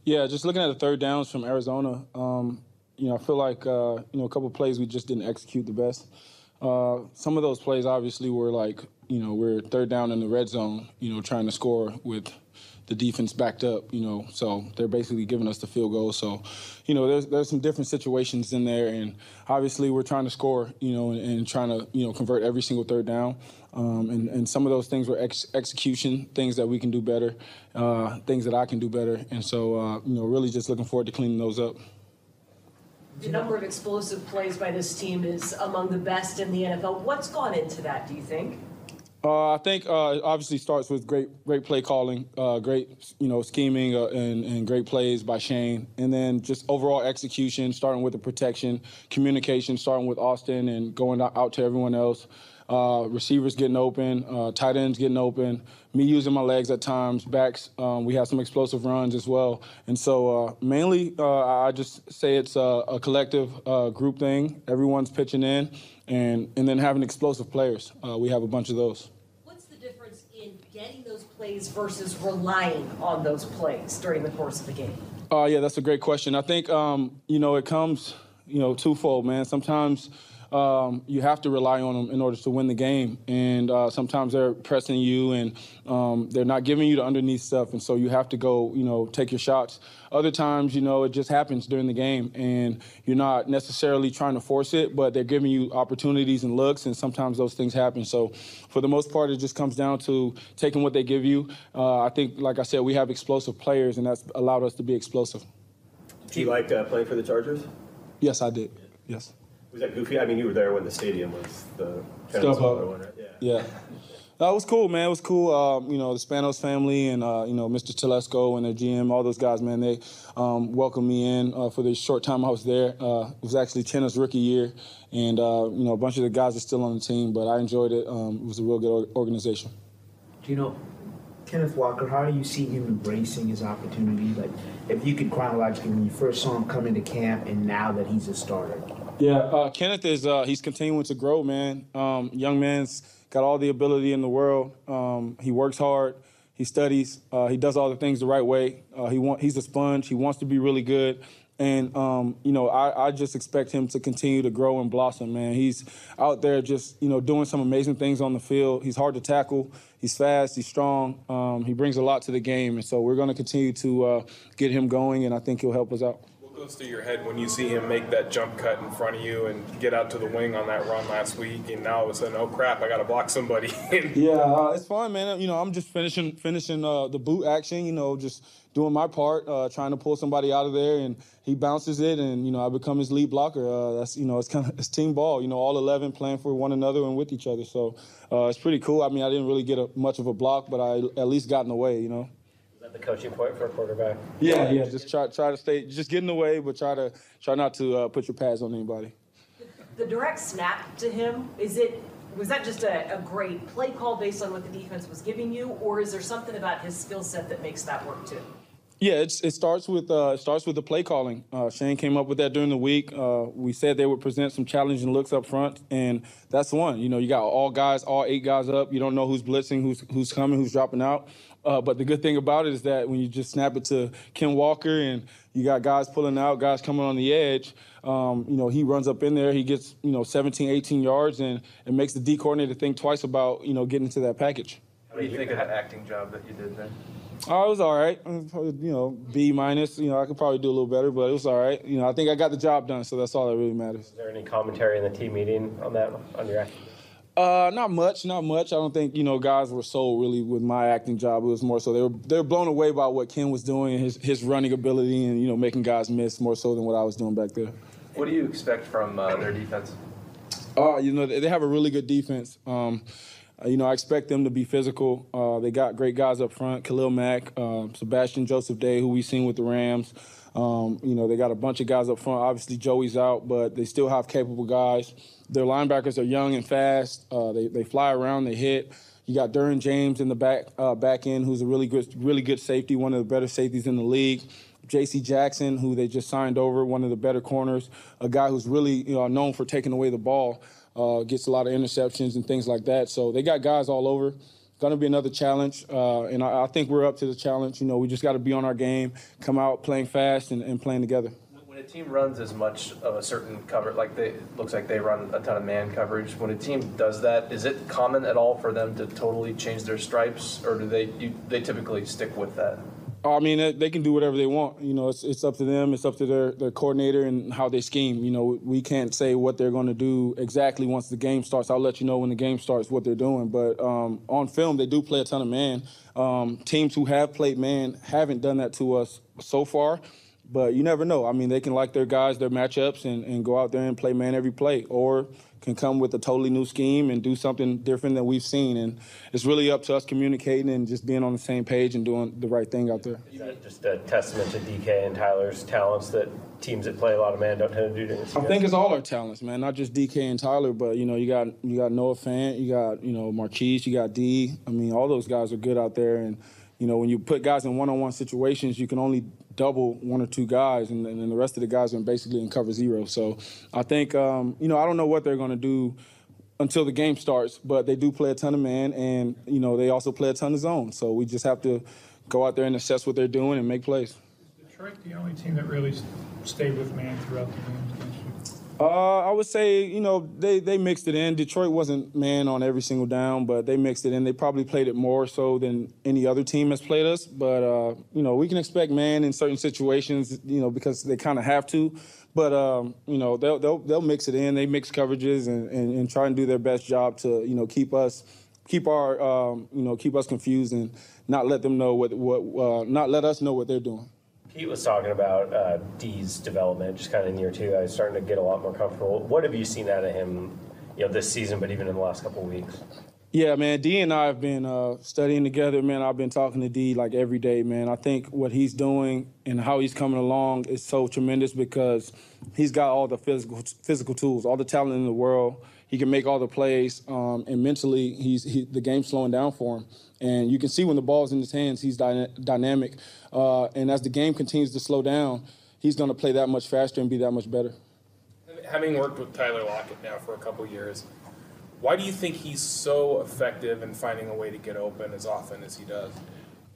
Yeah, just looking at the third downs from Arizona, um, you know, I feel like, uh, you know, a couple of plays we just didn't execute the best. Uh, some of those plays obviously were like, you know, we're third down in the red zone, you know, trying to score with the defense backed up, you know, so they're basically giving us the field goal. So, you know, there's there's some different situations in there, and obviously we're trying to score, you know, and, and trying to, you know, convert every single third down. Um, and, and some of those things were ex- execution, things that we can do better, uh, things that I can do better. And so, uh, you know, really just looking forward to cleaning those up. The number of explosive plays by this team is among the best in the N F L. What's gone into that, do you think? Uh, I think uh, it obviously starts with great great play calling, uh, great you know scheming, uh, and, and great plays by Shane. And then just overall execution, starting with the protection, communication, starting with Austin and going out to everyone else. Uh, receivers getting open, uh, tight ends getting open, me using my legs at times, backs. Um, we had some explosive runs as well. And so uh, mainly uh, I just say it's a, a collective uh, group thing. Everyone's pitching in and, and then having explosive players. Uh, we have a bunch of those. What's the difference in getting those plays versus relying on those plays during the course of the game? Uh, yeah, that's a great question. I think, um, you know, it comes, you know, twofold, man. Sometimes Um, you have to rely on them in order to win the game. And uh, sometimes they're pressing you and um, they're not giving you the underneath stuff. And so you have to go, you know, take your shots. Other times, you know, it just happens during the game and you're not necessarily trying to force it, but they're giving you opportunities and looks. And sometimes those things happen. So for the most part, it just comes down to taking what they give you. Uh, I think, like I said, we have explosive players and that's allowed us to be explosive. Do you like uh, playing for the Chargers? Yes, I did. Yes. Was that goofy? I mean, you were there when the stadium was the StubHub one, right? Yeah. Yeah. That was cool, man. It was cool. Um, you know, the Spanos family and, uh, you know, Mister Telesco and their G M, all those guys, man, they um, welcomed me in uh, for the short time I was there. Uh, it was actually Chenna's rookie year, and, uh, you know, a bunch of the guys are still on the team, but I enjoyed it. Um, it was a real good organization. Do you know Kenneth Walker, how do you see him embracing his opportunity? Like, if you could chronologically, when you first saw him come into camp and now that he's a starter? Yeah, uh, Kenneth is, uh, he's continuing to grow, man. Um, young man's got all the ability in the world. Um, he works hard. He studies. Uh, he does all the things the right way. Uh, he want, He's a sponge. He wants to be really good. And, um, you know, I, I just expect him to continue to grow and blossom, man. He's out there just, you know, doing some amazing things on the field. He's hard to tackle. He's fast. He's strong. Um, he brings a lot to the game. And so we're going to continue to uh, get him going, and I think he'll help us out. Goes through your head when you see him make that jump cut in front of you and get out to the wing on that run last week, and now all of a sudden, oh crap, I got to block somebody. Yeah, uh, it's fine, man. You know, I'm just finishing finishing uh, the boot action. You know, just doing my part, uh, trying to pull somebody out of there, and he bounces it, and you know, I become his lead blocker. Uh, that's you know, it's kind of it's team ball. You know, all eleven playing for one another and with each other. So uh, it's pretty cool. I mean, I didn't really get a, much of a block, but I at least got in the way. You know. The coaching point for a quarterback. Yeah, yeah. Just try, try to stay, just get in the way, but try to, try not to uh, put your pads on anybody. The direct snap to him, is it? Was that just a, a great play call based on what the defense was giving you, or is there something about his skill set that makes that work too? Yeah, it's, it starts with uh, it starts with the play calling. Uh, Shane came up with that during the week. Uh, we said they would present some challenging looks up front, and that's one. You know, you got all guys, all eight guys up. You don't know who's blitzing, who's who's coming, who's dropping out. Uh, but the good thing about it is that when you just snap it to Ken Walker and you got guys pulling out, guys coming on the edge, um, you know, he runs up in there, he gets, you know, seventeen, eighteen yards, and it makes the D coordinator think twice about, you know, getting into that package. What do you think of that acting job that you did then? Oh, it was all right. It was probably, you know, B minus. You know, I could probably do a little better, but it was all right. You know, I think I got the job done, so that's all that really matters. Is there any commentary in the team meeting on that, on your acting? Uh, not much, not much. I don't think, you know, guys were sold really with my acting job. It was more so they were they were blown away by what Ken was doing, his his running ability, and you know, making guys miss more so than what I was doing back there. What do you expect from uh, their defense? Uh, you know, they have a really good defense. Um, uh, you know, I expect them to be physical. Uh, they got great guys up front, Khalil Mack, uh, Sebastian Joseph-Day, who we've seen with the Rams. Um, you know, they got a bunch of guys up front. Obviously, Joey's out, but they still have capable guys. Their linebackers are young and fast. Uh, they, they fly around, they hit. You got Derwin James in the back uh, back end, who's a really good, really good safety, one of the better safeties in the league. J C Jackson, who they just signed over, one of the better corners, a guy who's really you know, known for taking away the ball, uh, gets a lot of interceptions and things like that. So they got guys all over. It's going to be another challenge, uh, and I, I think we're up to the challenge. You know, we just got to be on our game, come out playing fast and, and playing together. When a team runs as much of a certain cover, like they it looks like they run a ton of man coverage, when a team does that, is it common at all for them to totally change their stripes, or do they you, they typically stick with that? I mean, they can do whatever they want. You know, it's it's up to them. It's up to their, their coordinator and how they scheme. You know, we can't say what they're going to do exactly once the game starts. I'll let you know when the game starts what they're doing. But um, on film, they do play a ton of man. Um, teams who have played man haven't done that to us so far. But you never know. I mean, they can like their guys, their matchups, and, and go out there and play man every play, or can come with a totally new scheme and do something different than we've seen. And it's really up to us communicating and just being on the same page and doing the right thing out there. Is that just a testament to D K and Tyler's talents that teams that play a lot of man don't tend to do this? I think it's all our talents, man, not just D K and Tyler, but, you know, you got you got Noah Fant, you got, you know, Marquise, you got D. I mean, all those guys are good out there. And, you know, when you put guys in one-on-one situations, you can only – double one or two guys, and then the rest of the guys are basically in cover zero. So I think, um, you know, I don't know what they're going to do until the game starts, but they do play a ton of man, and, you know, they also play a ton of zone. So we just have to go out there and assess what they're doing and make plays. Is Detroit the only team that really stayed with man throughout the game? Uh, I would say, you know, they, they mixed it in. Detroit wasn't man on every single down, but they mixed it in. They probably played it more so than any other team has played us. But, uh, you know, we can expect man in certain situations, you know, because they kind of have to. But, um, you know, they'll, they'll, they'll mix it in. They mix coverages and, and, and try and do their best job to, you know, keep us – keep our, um, you know, keep us confused and not let them know what, what uh, not let us know what they're doing. Pete was talking about uh, D's development, just kind of in year two. I was starting to get a lot more comfortable. What have you seen out of him, you know, this season, but even in the last couple of weeks? Yeah, man, D and I have been uh, studying together, man. I've been talking to D like every day, man. I think what he's doing and how he's coming along is so tremendous because he's got all the physical physical tools, all the talent in the world. He can make all the plays, um, and mentally, he's he, the game's slowing down for him. And you can see when the ball's in his hands, he's dyna- dynamic. Uh, and as the game continues to slow down, he's going to play that much faster and be that much better. Having worked with Tyler Lockett now for a couple years, why do you think he's so effective in finding a way to get open as often as he does?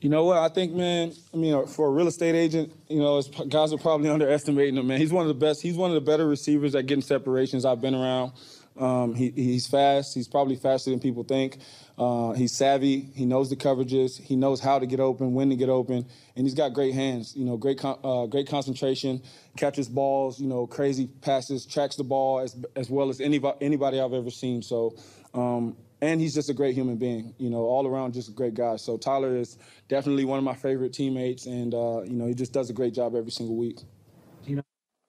You know what, I think, man, I mean, for a real estate agent, you know, guys are probably underestimating him, man. He's one of the best. He's one of the better receivers at getting separations I've been around. Um, he, he's fast. He's probably faster than people think. Uh, he's savvy. He knows the coverages. He knows how to get open, when to get open, and he's got great hands. You know, great, con- uh, great concentration. Catches balls. You know, crazy passes. Tracks the ball as as well as any anybody I've ever seen. So, um, and he's just a great human being. You know, all around, just a great guy. So Tyler is definitely one of my favorite teammates, and uh, you know, he just does a great job every single week.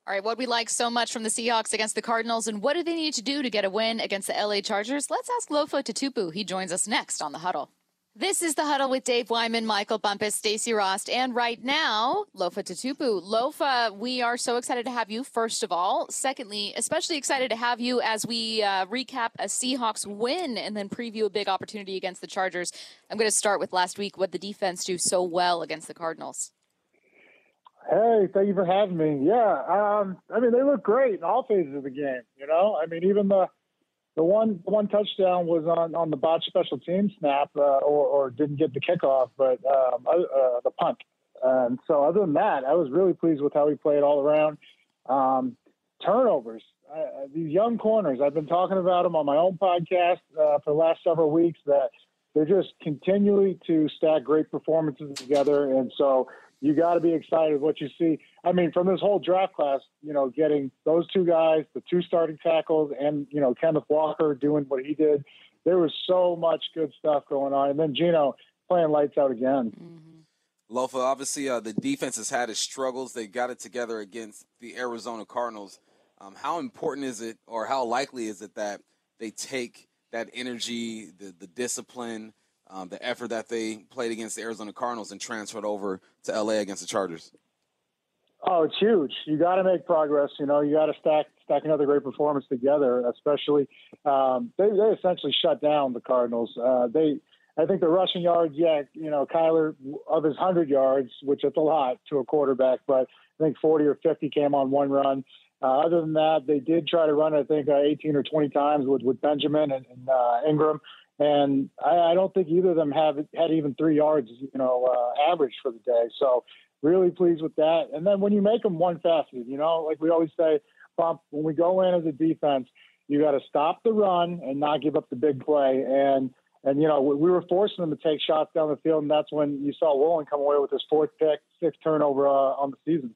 All right, what we like so much from the Seahawks against the Cardinals, and what do they need to do to get a win against the L A Chargers? Let's ask Lofa Tatupu. He joins us next on The Huddle. This is The Huddle with Dave Wyman, Michael Bumpus, Stacy Rost, and right now, Lofa Tatupu. Lofa, we are so excited to have you, first of all. Secondly, especially excited to have you as we uh, recap a Seahawks win and then preview a big opportunity against the Chargers. I'm going to start with last week, what the defense do so well against the Cardinals. Hey, thank you for having me. Yeah, um, I mean, they look great in all phases of the game, you know? I mean, even the the one one touchdown was on, on the botched special team snap uh, or, or didn't get the kickoff, but um, uh, the punt. And so other than that, I was really pleased with how we played all around. Um, turnovers, uh, these young corners, I've been talking about them on my own podcast uh, for the last several weeks, that they're just continually to stack great performances together. And so you got to be excited what you see. I mean, from this whole draft class, you know, getting those two guys, the two starting tackles, and, you know, Kenneth Walker doing what he did. There was so much good stuff going on. And then Geno playing lights out again. Mm-hmm. Lofa, obviously uh, the defense has had its struggles. They got it together against the Arizona Cardinals. Um, how important is it, or how likely is it that they take that energy, the the discipline, um, the effort that they played against the Arizona Cardinals and transferred over to L A against the Chargers? Oh, it's huge. You got to make progress. You know, you got to stack stack another great performance together. Especially, um, they they essentially shut down the Cardinals. Uh, they, I think, the rushing yards. Yeah, you know, Kyler of his hundred yards, which is a lot to a quarterback, but I think forty or fifty came on one run. Uh, other than that, they did try to run, I think, uh, eighteen or twenty times with, with Benjamin and, and uh, Ingram. And I, I don't think either of them have had even three yards, you know, uh, average for the day. So really pleased with that. And then when you make them one-faceted, you know, like we always say, Bump, when we go in as a defense, you got to stop the run and not give up the big play. And, and you know, we, we were forcing them to take shots down the field, and that's when you saw Woolen come away with his fourth pick, sixth turnover uh, on the season.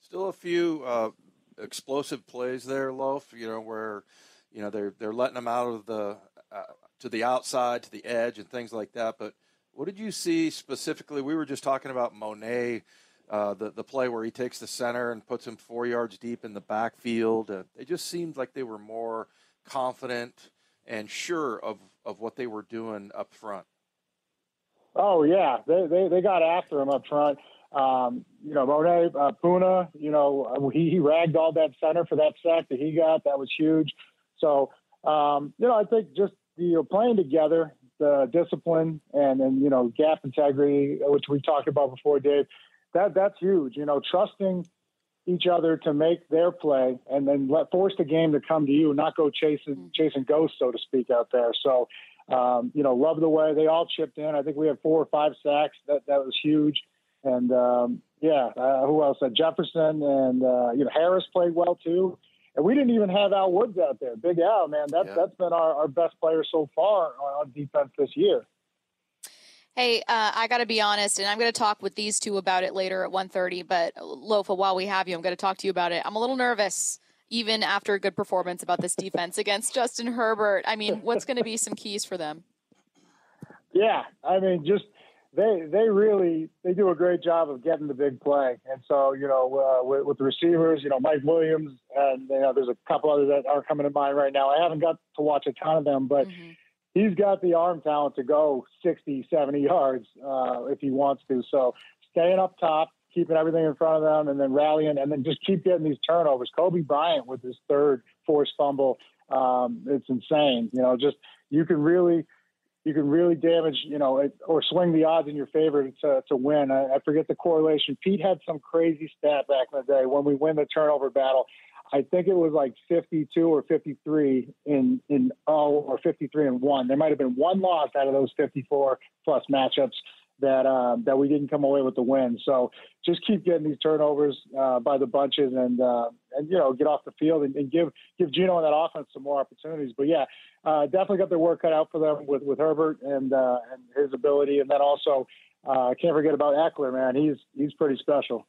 Still a few uh... – explosive plays there, Loaf, you know, where, you know, they're, they're letting them out of the, uh, to the outside, to the edge and things like that. But what did you see specifically? We were just talking about Monet, uh, the, the play where he takes the center and puts him four yards deep in the backfield. Uh, they just seemed like they were more confident and sure of, of what they were doing up front. Oh yeah. They, they, they got after him up front. Um, you know, Monet, uh, Poona, you know, he, he ragdolled that center for that sack that he got. That was huge. So, um, you know, I think just, you know, playing together, the discipline and, and, you know, gap integrity, which we talked about before, Dave, that that's huge, you know, trusting each other to make their play and then let force the game to come to you, not go chasing, chasing ghosts, so to speak, out there. So, um, you know, love the way they all chipped in. I think we had four or five sacks. That, that was huge. And, um, yeah, uh, who else? Uh, Jefferson and, uh, you know, Harris played well, too. And we didn't even have Al Woods out there. Big Al, man, that's, yeah. that's been our, our best player so far on defense this year. Hey, uh, I got to be honest, and I'm going to talk with these two about it later at one thirty. But, Lofa, while we have you, I'm going to talk to you about it. I'm a little nervous, even after a good performance, about this defense against Justin Herbert. I mean, what's going to be some keys for them? Yeah, I mean, just – They they really they do a great job of getting the big play, and so you know uh, with, with the receivers, you know Mike Williams, and you know there's a couple others that are coming to mind right now. I haven't got to watch a ton of them, but mm-hmm. he's got the arm talent to go sixty, seventy yards uh, if he wants to. So staying up top, keeping everything in front of them, and then rallying, and then just keep getting these turnovers. Coby Bryant with his third forced fumble, um, it's insane. You know, just you can really. You can really damage, you know, or swing the odds in your favor to, to win. I, I forget the correlation. Pete had some crazy stat back in the day when we win the turnover battle. I think it was like fifty-two or fifty-three in in oh or fifty-three and one. There might have been one loss out of those fifty-four plus matchups that um, that we didn't come away with the win. So just keep getting these turnovers uh, by the bunches and uh, and you know get off the field and, and give give Geno and that offense some more opportunities. But yeah. Uh, definitely got their work cut out for them with, with Herbert and uh, and his ability. And then also, I uh, can't forget about Ekeler, man. He's he's pretty special.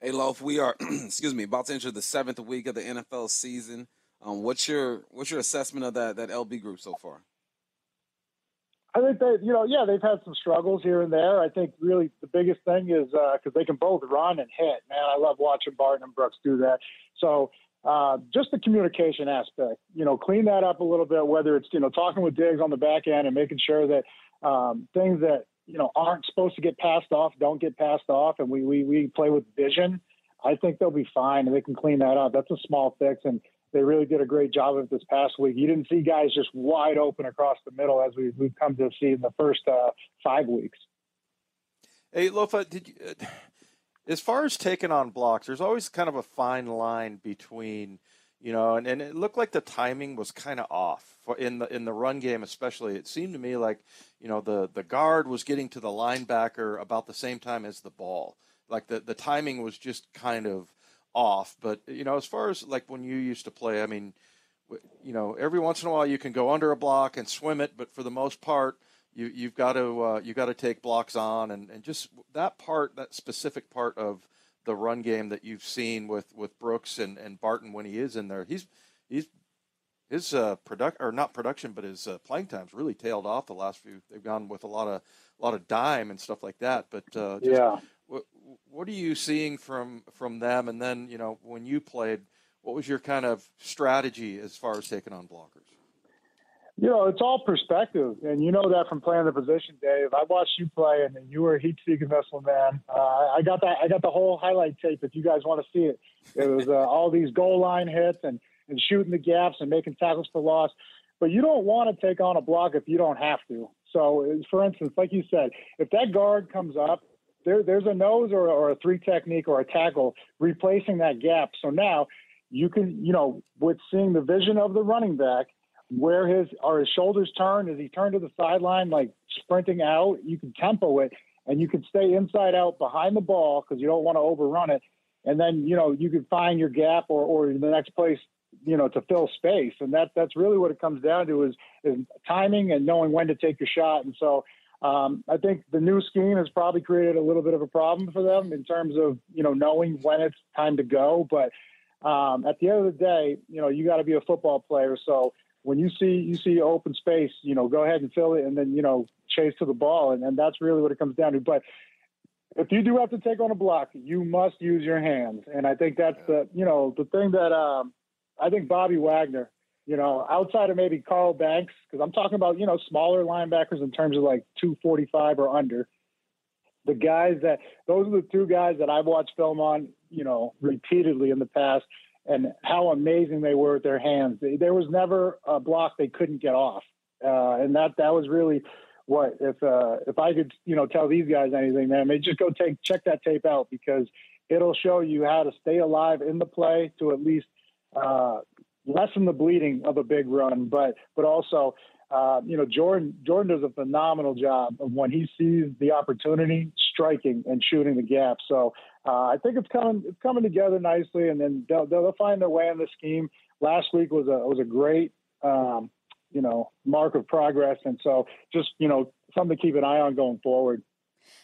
Hey, Loaf, we are, excuse me, about to enter the seventh week of the N F L season. Um, what's your what's your assessment of that, that L B group so far? I think they, you know, yeah, they've had some struggles here and there. I think really the biggest thing is because uh, they can both run and hit. Man, I love watching Barton and Brooks do that. So, Uh, just the communication aspect, you know, clean that up a little bit, whether it's, you know, talking with Diggs on the back end and making sure that um, things that, you know, aren't supposed to get passed off, don't get passed off. And we, we, we play with vision. I think they'll be fine and they can clean that up. That's a small fix. And they really did a great job of it this past week. You didn't see guys just wide open across the middle as we, we've come to see in the first uh, five weeks. Hey, Lofa, did you... Uh... As far as taking on blocks, there's always kind of a fine line between, you know, and, and it looked like the timing was kind of off in the in the run game, especially. It seemed to me like, you know, the, the guard was getting to the linebacker about the same time as the ball. Like the, the timing was just kind of off. But, you know, as far as like when you used to play, I mean, you know, every once in a while you can go under a block and swim it. But for the most part, You, you've got to uh, you got to take blocks on and, and just that part, that specific part of the run game that you've seen with, with Brooks and, and Barton when he is in there, he's he's his uh, product or not production, but his uh, playing time's really tailed off the last few. They've gone with a lot of a lot of dime and stuff like that. But uh, just, yeah, what, what are you seeing from from them? And then you know when you played, what was your kind of strategy as far as taking on blockers? You know, it's all perspective, and you know that from playing the position, Dave. I watched you play, and you were a heat-seeking missile, man. Uh, I got that. I got the whole highlight tape if you guys want to see it. It was uh, all these goal line hits and, and shooting the gaps and making tackles for loss. But you don't want to take on a block if you don't have to. So, for instance, like you said, if that guard comes up, there, there's a nose or, or a three technique or a tackle replacing that gap. So now you can, you know, with seeing the vision of the running back, where his are his shoulders turned, is he turned to the sideline, like sprinting out, you can tempo it and you can stay inside out behind the ball because you don't want to overrun it. And then, you know, you can find your gap or, or the next place, you know, to fill space. And that that's really what it comes down to is, is timing and knowing when to take your shot. And so um, I think the new scheme has probably created a little bit of a problem for them in terms of, you know, knowing when it's time to go. But um, at the end of the day, you know, you got to be a football player. So when you see you see open space, you know, go ahead and fill it and then, you know, chase to the ball. And, and that's really what it comes down to. But if you do have to take on a block, you must use your hands. And I think that's the, you know, the thing that um, I think Bobby Wagner, you know, outside of maybe Carl Banks, because I'm talking about, you know, smaller linebackers in terms of like two forty-five or under. The guys that those are the two guys that I've watched film on, you know, repeatedly in the past. And how amazing they were with their hands. There was never a block they couldn't get off. Uh, and that, that was really what, if uh, if I could, you know, tell these guys anything, man, I mean, just go take check that tape out because it'll show you how to stay alive in the play to at least uh, lessen the bleeding of a big run. But, but also, uh, you know, Jordan, Jordan does a phenomenal job of when he sees the opportunity, striking and shooting the gap. So, Uh, I think it's coming it's coming together nicely, and then they'll, they'll find their way in the scheme. Last week was a was a great um, you know mark of progress, and so just you know something to keep an eye on going forward.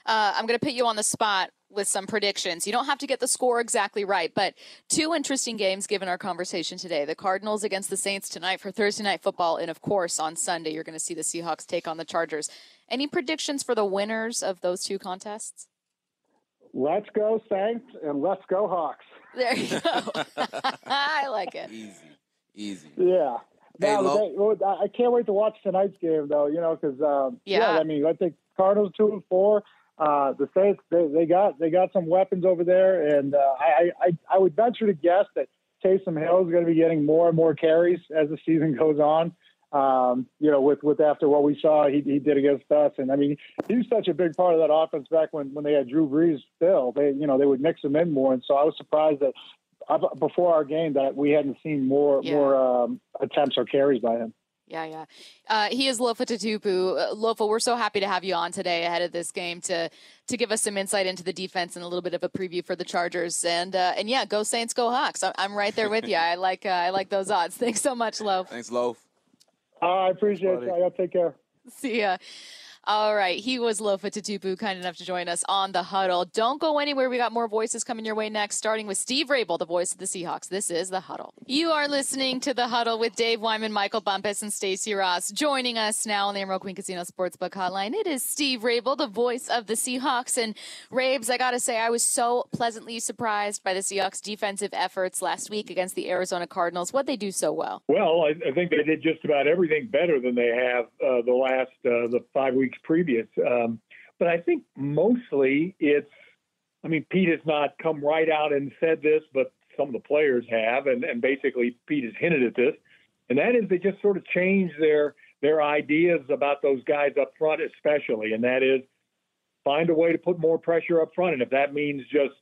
Uh, I'm going to put you on the spot with some predictions. You don't have to get the score exactly right, but two interesting games given our conversation today. The Cardinals against the Saints tonight for Thursday Night Football, and of course on Sunday you're going to see the Seahawks take on the Chargers. Any predictions for the winners of those two contests? Let's go Saints and let's go Hawks. There you go. I like it. Easy, easy. Yeah. Hey, now, they, well, I can't wait to watch tonight's game, though. You know, because um, yeah. yeah, I mean, I think Cardinals two and four. Uh, the Saints they, they got they got some weapons over there, and uh, I, I I would venture to guess that Taysom Hill is going to be getting more and more carries as the season goes on. Um, you know, with, with after what we saw, he he did against us. And I mean, he was such a big part of that offense back when, when they had Drew Brees still, they, you know, they would mix him in more. And so I was surprised that uh, before our game that we hadn't seen more, yeah. more, um, attempts or carries by him. Yeah. Yeah. Uh, he is Lofa Tatupu. Lofa, we're so happy to have you on today ahead of this game to, to give us some insight into the defense and a little bit of a preview for the Chargers and, uh, and yeah, go Saints, go Hawks. I'm, I'm right there with you. I like, uh, I like those odds. Thanks so much, Lof. Thanks, Lof. I appreciate it. Y'all take care. See ya. All right. He was Lofa Tatupu, kind enough to join us on The Huddle. Don't go anywhere. We got more voices coming your way next, starting with Steve Raible, the voice of the Seahawks. This is The Huddle. You are listening to The Huddle with Dave Wyman, Michael Bumpus, and Stacy Rost. Joining us now on the Emerald Queen Casino Sportsbook Hotline, it is Steve Raible, the voice of the Seahawks. And, Rabes, I got to say, I was so pleasantly surprised by the Seahawks' defensive efforts last week against the Arizona Cardinals. What'd they do so well? Well, I, I think they did just about everything better than they have uh, the last uh, the five weeks previous. Um, but I think mostly it's, I mean, Pete has not come right out and said this, but some of the players have, and, and basically Pete has hinted at this, and that is they just sort of change their their ideas about those guys up front especially, and that is find a way to put more pressure up front. And if that means just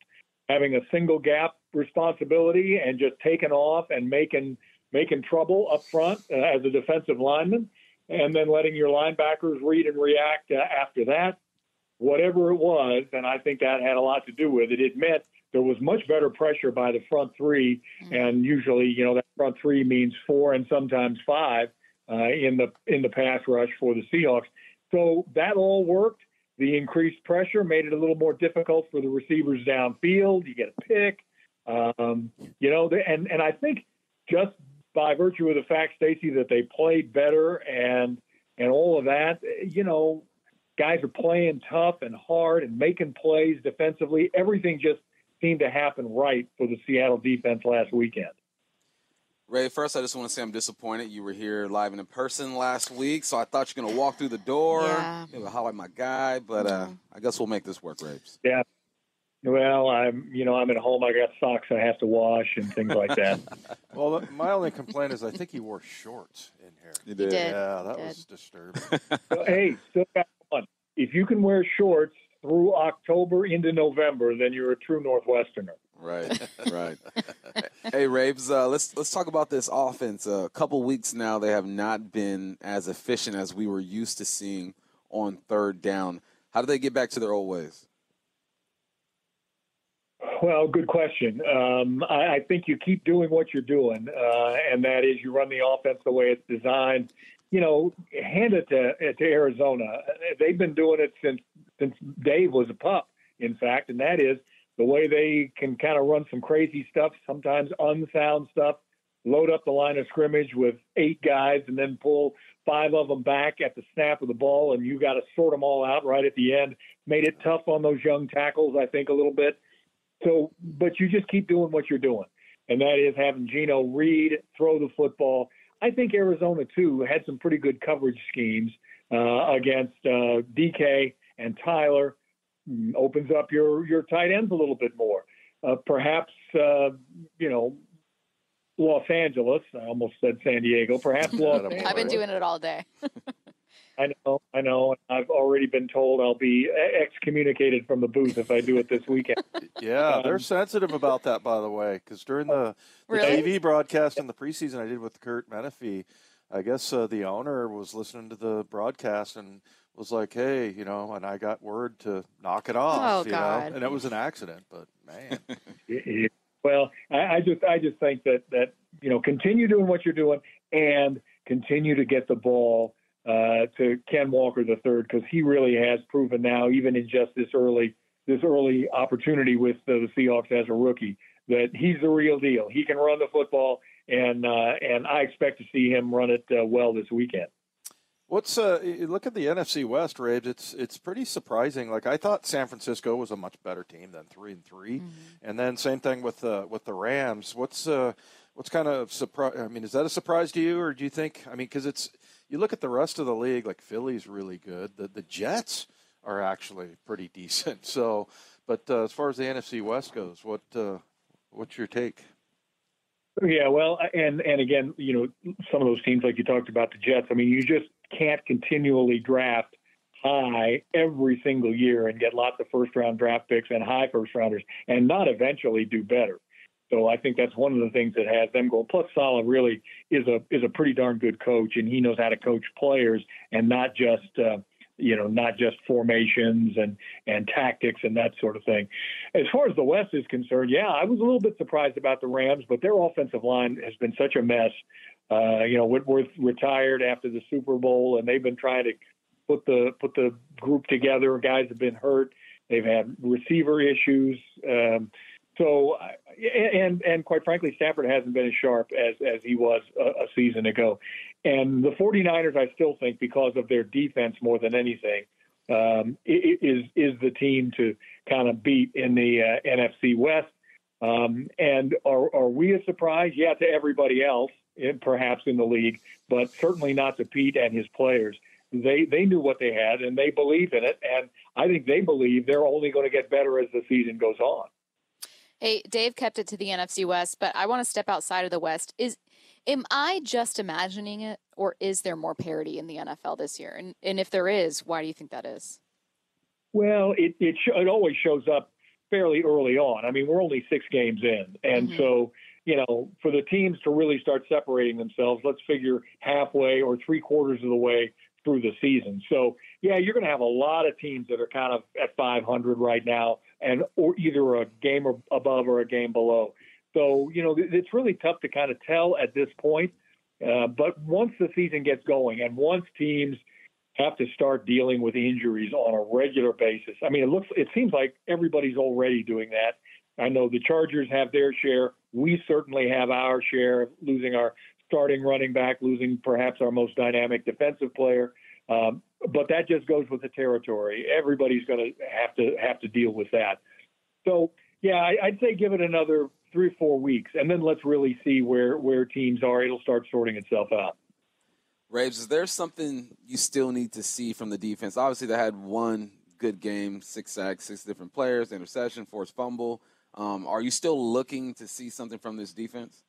having a single gap responsibility and just taking off and making, making trouble up front uh, as a defensive lineman, and then letting your linebackers read and react uh, after that, whatever it was, and I think that had a lot to do with it. It meant there was much better pressure by the front three, and usually, you know, that front three means four and sometimes five uh, in the in the pass rush for the Seahawks. So that all worked. The increased pressure made it a little more difficult for the receivers downfield. You get a pick, um, you know, and and I think just by virtue of the fact, Stacy, that they played better and and all of that, you know, guys are playing tough and hard and making plays defensively. Everything just seemed to happen right for the Seattle defense last weekend. Ray, first, I just want to say I'm disappointed. You were here live and in person last week, so I thought you were going to walk through the door. Yeah. It was holler at my guy, but uh, I guess we'll make this work, Rapes. Yeah. Well, I'm, you know, I'm at home. I got socks I have to wash and things like that. Well, my only complaint is I think he wore shorts in here. He did. Yeah, that did. was disturbing. So, hey, still got one. If you can wear shorts through October into November, then you're a true Northwesterner. Right, right. Hey, Rabes, uh, let's let's talk about this offense. Uh, a couple weeks now, they have not been as efficient as we were used to seeing on third down. How do they get back to their old ways? Well, good question. Um, I, I think you keep doing what you're doing, uh, and that is you run the offense the way it's designed. You know, hand it to, to Arizona. They've been doing it since since Dave was a pup, in fact, and that is the way they can kind of run some crazy stuff, sometimes unsound stuff, load up the line of scrimmage with eight guys and then pull five of them back at the snap of the ball, and you got to sort them all out right at the end. Made it tough on those young tackles, I think, a little bit. So, but you just keep doing what you're doing, and that is having Geno read, throw the football. I think Arizona, too, had some pretty good coverage schemes uh, against uh, D K and Tyler. Opens up your, your tight ends a little bit more. Uh, perhaps, uh, you know, Los Angeles. I almost said San Diego. Perhaps Los Angeles. I've been doing it all day. I know. I know. I've already been told I'll be excommunicated from the booth if I do it this weekend. Yeah, um, they're sensitive about that, by the way, because during the, the really? T V broadcast in the preseason I did with Kurt Menefee, I guess uh, the owner was listening to the broadcast and was like, hey, you know, and I got word to knock it off, oh, you God. know, and it was an accident, but man. Well, I, I just, I just think that, that, you know, continue doing what you're doing and continue to get the ball uh, to Ken Walker the third, because he really has proven now, even in just this early, this early opportunity with the, the Seahawks as a rookie, that he's the real deal. He can run the football, and, uh, and I expect to see him run it uh, well this weekend. What's uh, look at the N F C West, Rabes. It's it's pretty surprising. Like I thought, San Francisco was a much better team than three and three, mm-hmm. and then same thing with the uh, with the Rams. What's uh, what's kind of surprise? I mean, is that a surprise to you, or do you think? I mean, because it's you look at the rest of the league. Like Philly's really good. The the Jets are actually pretty decent. So, but uh, as far as the N F C West goes, what uh, what's your take? Yeah, well, and and again, you know, some of those teams like you talked about the Jets. I mean, you just can't continually draft high every single year and get lots of first-round draft picks and high first-rounders and not eventually do better. So I think that's one of the things that has them going. Plus, Saleh really is a is a pretty darn good coach, and he knows how to coach players and not just uh, you know not just formations and and tactics and that sort of thing. As far as the West is concerned, yeah, I was a little bit surprised about the Rams, but their offensive line has been such a mess. Uh, you know, Whitworth retired after the Super Bowl, and they've been trying to put the put the group together. Guys have been hurt. They've had receiver issues. Um, so, and and quite frankly, Stafford hasn't been as sharp as, as he was a, a season ago. And the 49ers, I still think, because of their defense more than anything, um, is is the team to kind of beat in the uh, N F C West. Um, and are, are we a surprise? Yeah, to everybody else. It, perhaps in the league, but certainly not to Pete and his players. They they knew what they had, and they believe in it, and I think they believe they're only going to get better as the season goes on. Hey, Dave kept it to the N F C West, but I want to step outside of the West. Is am I just imagining it, or is there more parity in the N F L this year? And and if there is, why do you think that is? Well, it it, sh- it always shows up fairly early on. I mean, we're only six games in, and mm-hmm. so – you know, for the teams to really start separating themselves, let's figure halfway or three quarters of the way through the season. So, yeah, you're going to have a lot of teams that are kind of at five hundred right now, and or either a game above or a game below. So, you know, it's really tough to kind of tell at this point. Uh, but once the season gets going and once teams have to start dealing with injuries on a regular basis, I mean, it looks, it seems like everybody's already doing that. I know the Chargers have their share. We certainly have our share of losing our starting running back, losing perhaps our most dynamic defensive player. Um, but that just goes with the territory. Everybody's going to have to have to deal with that. So, yeah, I, I'd say give it another three or four weeks, and then let's really see where, where teams are. It'll start sorting itself out. Raves, is there something you still need to see from the defense? Obviously, they had one good game, six sacks, six different players, interception, forced fumble. Um, are you still looking to see something from this defense?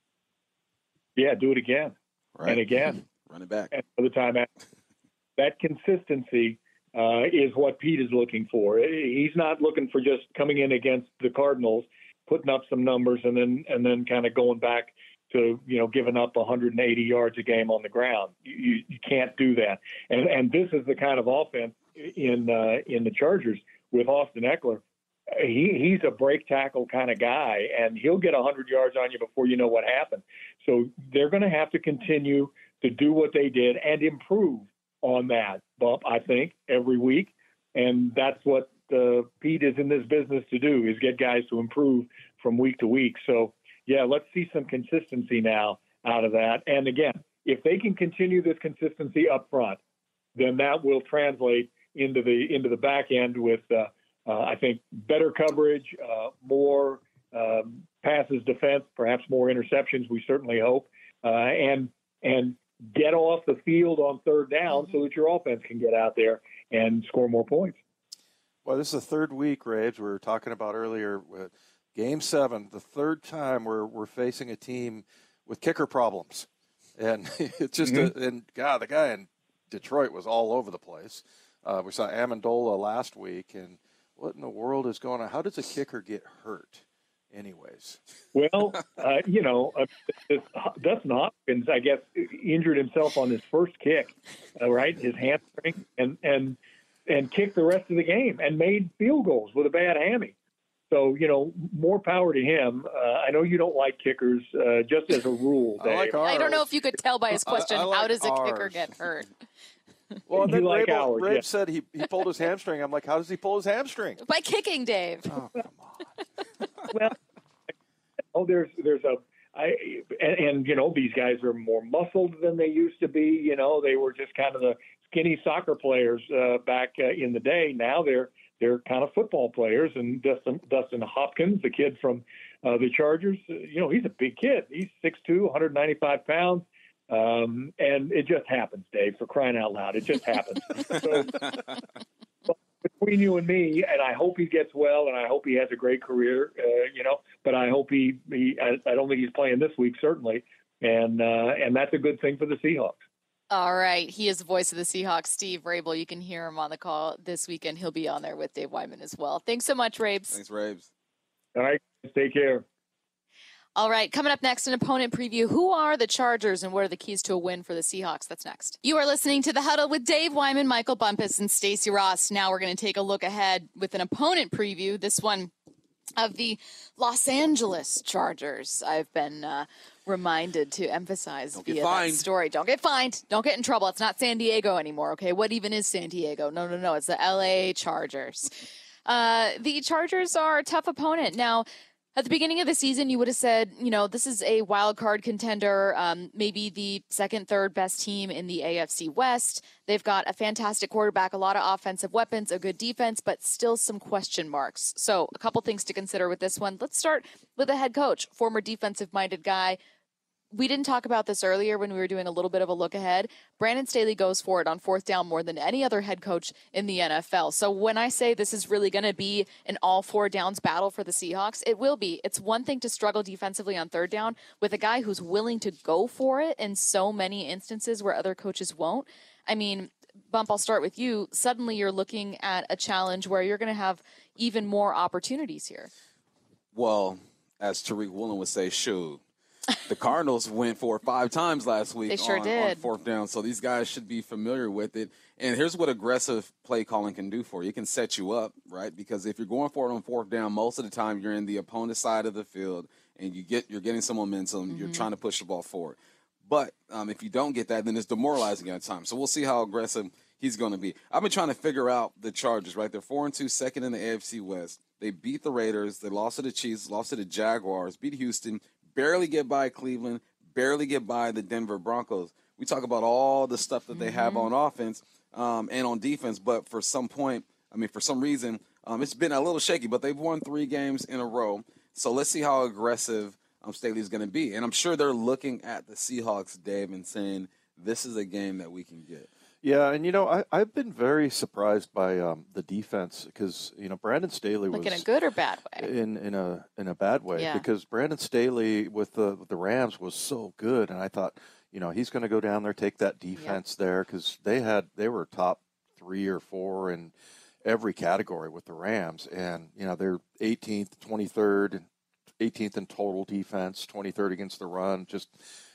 Yeah, do it again. Right. And again. Run it back. And for the time after. That consistency uh, is what Pete is looking for. He's not looking for just coming in against the Cardinals, putting up some numbers, and then and then kind of going back to, you know, giving up one hundred eighty yards a game on the ground. You, you can't do that. And and this is the kind of offense in uh, in the Chargers with Austin Ekeler. He he's a break tackle kind of guy, and he'll get one hundred yards on you before you know what happened. So they're going to have to continue to do what they did and improve on that, Bump, I think, every week. And that's what uh, Pete is in this business to do, is get guys to improve from week to week. So, yeah, let's see some consistency now out of that. And, again, if they can continue this consistency up front, then that will translate into the into the back end with, uh, uh, I think, better coverage, uh, more um, passes defense, perhaps more interceptions, we certainly hope, uh, and and get off the field on third down so that your offense can get out there and score more points. Well, this is the third week, Raves, we were talking about earlier, uh, game seven, the third time we're, we're facing a team with kicker problems. And it's just, mm-hmm. a, and God, the guy in Detroit was all over the place. Uh, we saw Amendola last week, and what in the world is going on? How does a kicker get hurt? Anyways, well, uh, you know, uh, this, Dustin Hopkins, I guess, injured himself on his first kick, uh, right? His hamstring, and and and kicked the rest of the game and made field goals with a bad hammy. So, you know, more power to him. Uh, I know you don't like kickers, uh, just as a rule, Dave. I, like I don't know if you could tell by his question. I, I like how does a ours. kicker get hurt? Well, and then like Raible, ours, Raible yeah. said he, he pulled his hamstring. I'm like, how does he pull his hamstring? By kicking, Dave. Oh, come on. Well, oh, there's there's a I and, and you know, these guys are more muscled than they used to be. You know, they were just kind of the skinny soccer players uh, back uh, in the day. Now they're they're kind of football players. And Dustin Dustin Hopkins, the kid from uh, the Chargers, you know, he's a big kid. He's six two, one hundred ninety-five pounds. Um, and it just happens, Dave, for crying out loud. It just happens. So, between you and me, and I hope he gets well, and I hope he has a great career, uh, you know, but I hope he, he I, I don't think he's playing this week, certainly. And, uh, and that's a good thing for the Seahawks. All right. He is the voice of the Seahawks, Steve Raible. You can hear him on the call this weekend. He'll be on there with Dave Wyman as well. Thanks so much, Raves. Thanks, Raves. All right. Take care. All right, coming up next, an opponent preview. Who are the Chargers and what are the keys to a win for the Seahawks? That's next. You are listening to The Huddle with Dave Wyman, Michael Bumpus, and Stacy Ross. Now we're going to take a look ahead with an opponent preview, this one of the Los Angeles Chargers. I've been uh, reminded to emphasize Don't via that story. Don't get fined. Don't get in trouble. It's not San Diego anymore, okay? What even is San Diego? No, no, no. It's the L A Chargers. Uh, the Chargers are a tough opponent. Now, at the beginning of the season, you would have said, you know, this is a wild card contender, um, maybe the second, third best team in the A F C West. They've got a fantastic quarterback, a lot of offensive weapons, a good defense, but still some question marks. So a couple things to consider with this one. Let's start with the head coach, former defensive-minded guy. We didn't talk about this earlier when we were doing a little bit of a look ahead. Brandon Staley goes for it on fourth down more than any other head coach in the N F L. So when I say this is really going to be an all four downs battle for the Seahawks, it will be. It's one thing to struggle defensively on third down with a guy who's willing to go for it in so many instances where other coaches won't. I mean, Bump, I'll start with you. Suddenly you're looking at a challenge where you're going to have even more opportunities here. Well, as Tariq Woolen would say, shoot. The Cardinals went for it five times last week they sure on, did. on fourth down, so these guys should be familiar with it. And here's what aggressive play calling can do for you. It can set you up, right? Because if you're going for it on fourth down, most of the time you're in the opponent's side of the field, and you get, you're getting some momentum. Mm-hmm. You're trying to push the ball forward. But um, if you don't get that, then it's demoralizing at times. So we'll see how aggressive he's going to be. I've been trying to figure out the Chargers, right? They're four and two, second in the A F C West. They beat the Raiders. They lost to the Chiefs, lost to the Jaguars, beat Houston, barely get by Cleveland, barely get by the Denver Broncos. We talk about all the stuff that they mm-hmm. have on offense um, and on defense, but for some point, I mean, for some reason, um, it's been a little shaky, but they've won three games in a row. So let's see how aggressive um, Staley's going to be. And I'm sure they're looking at the Seahawks, Dave, and saying, this is a game that we can get. Yeah, and, you know, I, I've been very surprised by um, the defense because, you know, Brandon Staley was... Like in a good or bad way? In, in, a, in a bad way yeah. because Brandon Staley with the, with the Rams was so good. And I thought, you know, he's going to go down there, take that defense yep. there because they had they were top three or four in every category with the Rams. And, you know, they're eighteenth, twenty-third, eighteenth in total defense, twenty-third against the run, just...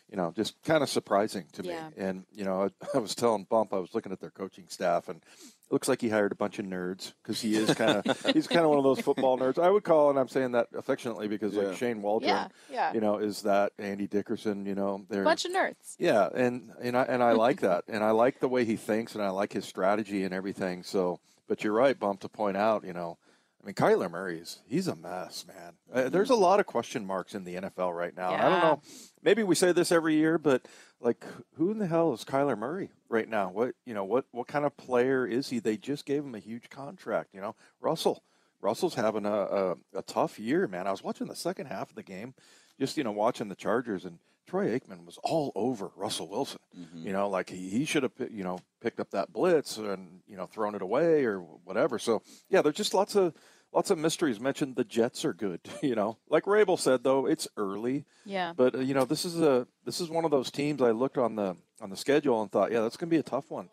You know, just kind of surprising to me. Yeah. And, you know, I, I was telling Bump, I was looking at their coaching staff, and it looks like he hired a bunch of nerds because he is kind of, he's kind of one of those football nerds. I would call, and I'm saying that affectionately because, yeah. like, Shane Waldron, yeah, yeah. you know, is that Andy Dickerson, you know. A bunch of nerds. Yeah, and, and, I, and I like that. And I like the way he thinks, and I like his strategy and everything. So, but you're right, Bump, to point out, you know, I mean, Kyler Murray, is, he's a mess, man. Uh, there's a lot of question marks in the N F L right now. Yeah. I don't know. Maybe we say this every year, but, like, who in the hell is Kyler Murray right now? What you know, what, what kind of player is he? They just gave him a huge contract, you know. Russell. Russell's having a, a, a tough year, man. I was watching the second half of the game, just, you know, watching the Chargers, and Troy Aikman was all over Russell Wilson. Mm-hmm. You know, like he, he should have, you know, picked up that blitz and, you know, thrown it away or whatever. So, yeah, there's just lots of – Lots of mysteries mentioned. The Jets are good, you know. Like Raible said, though, it's early. Yeah. But uh, you know, this is a this is one of those teams. I looked on the on the schedule and thought, yeah, that's going to be a tough one.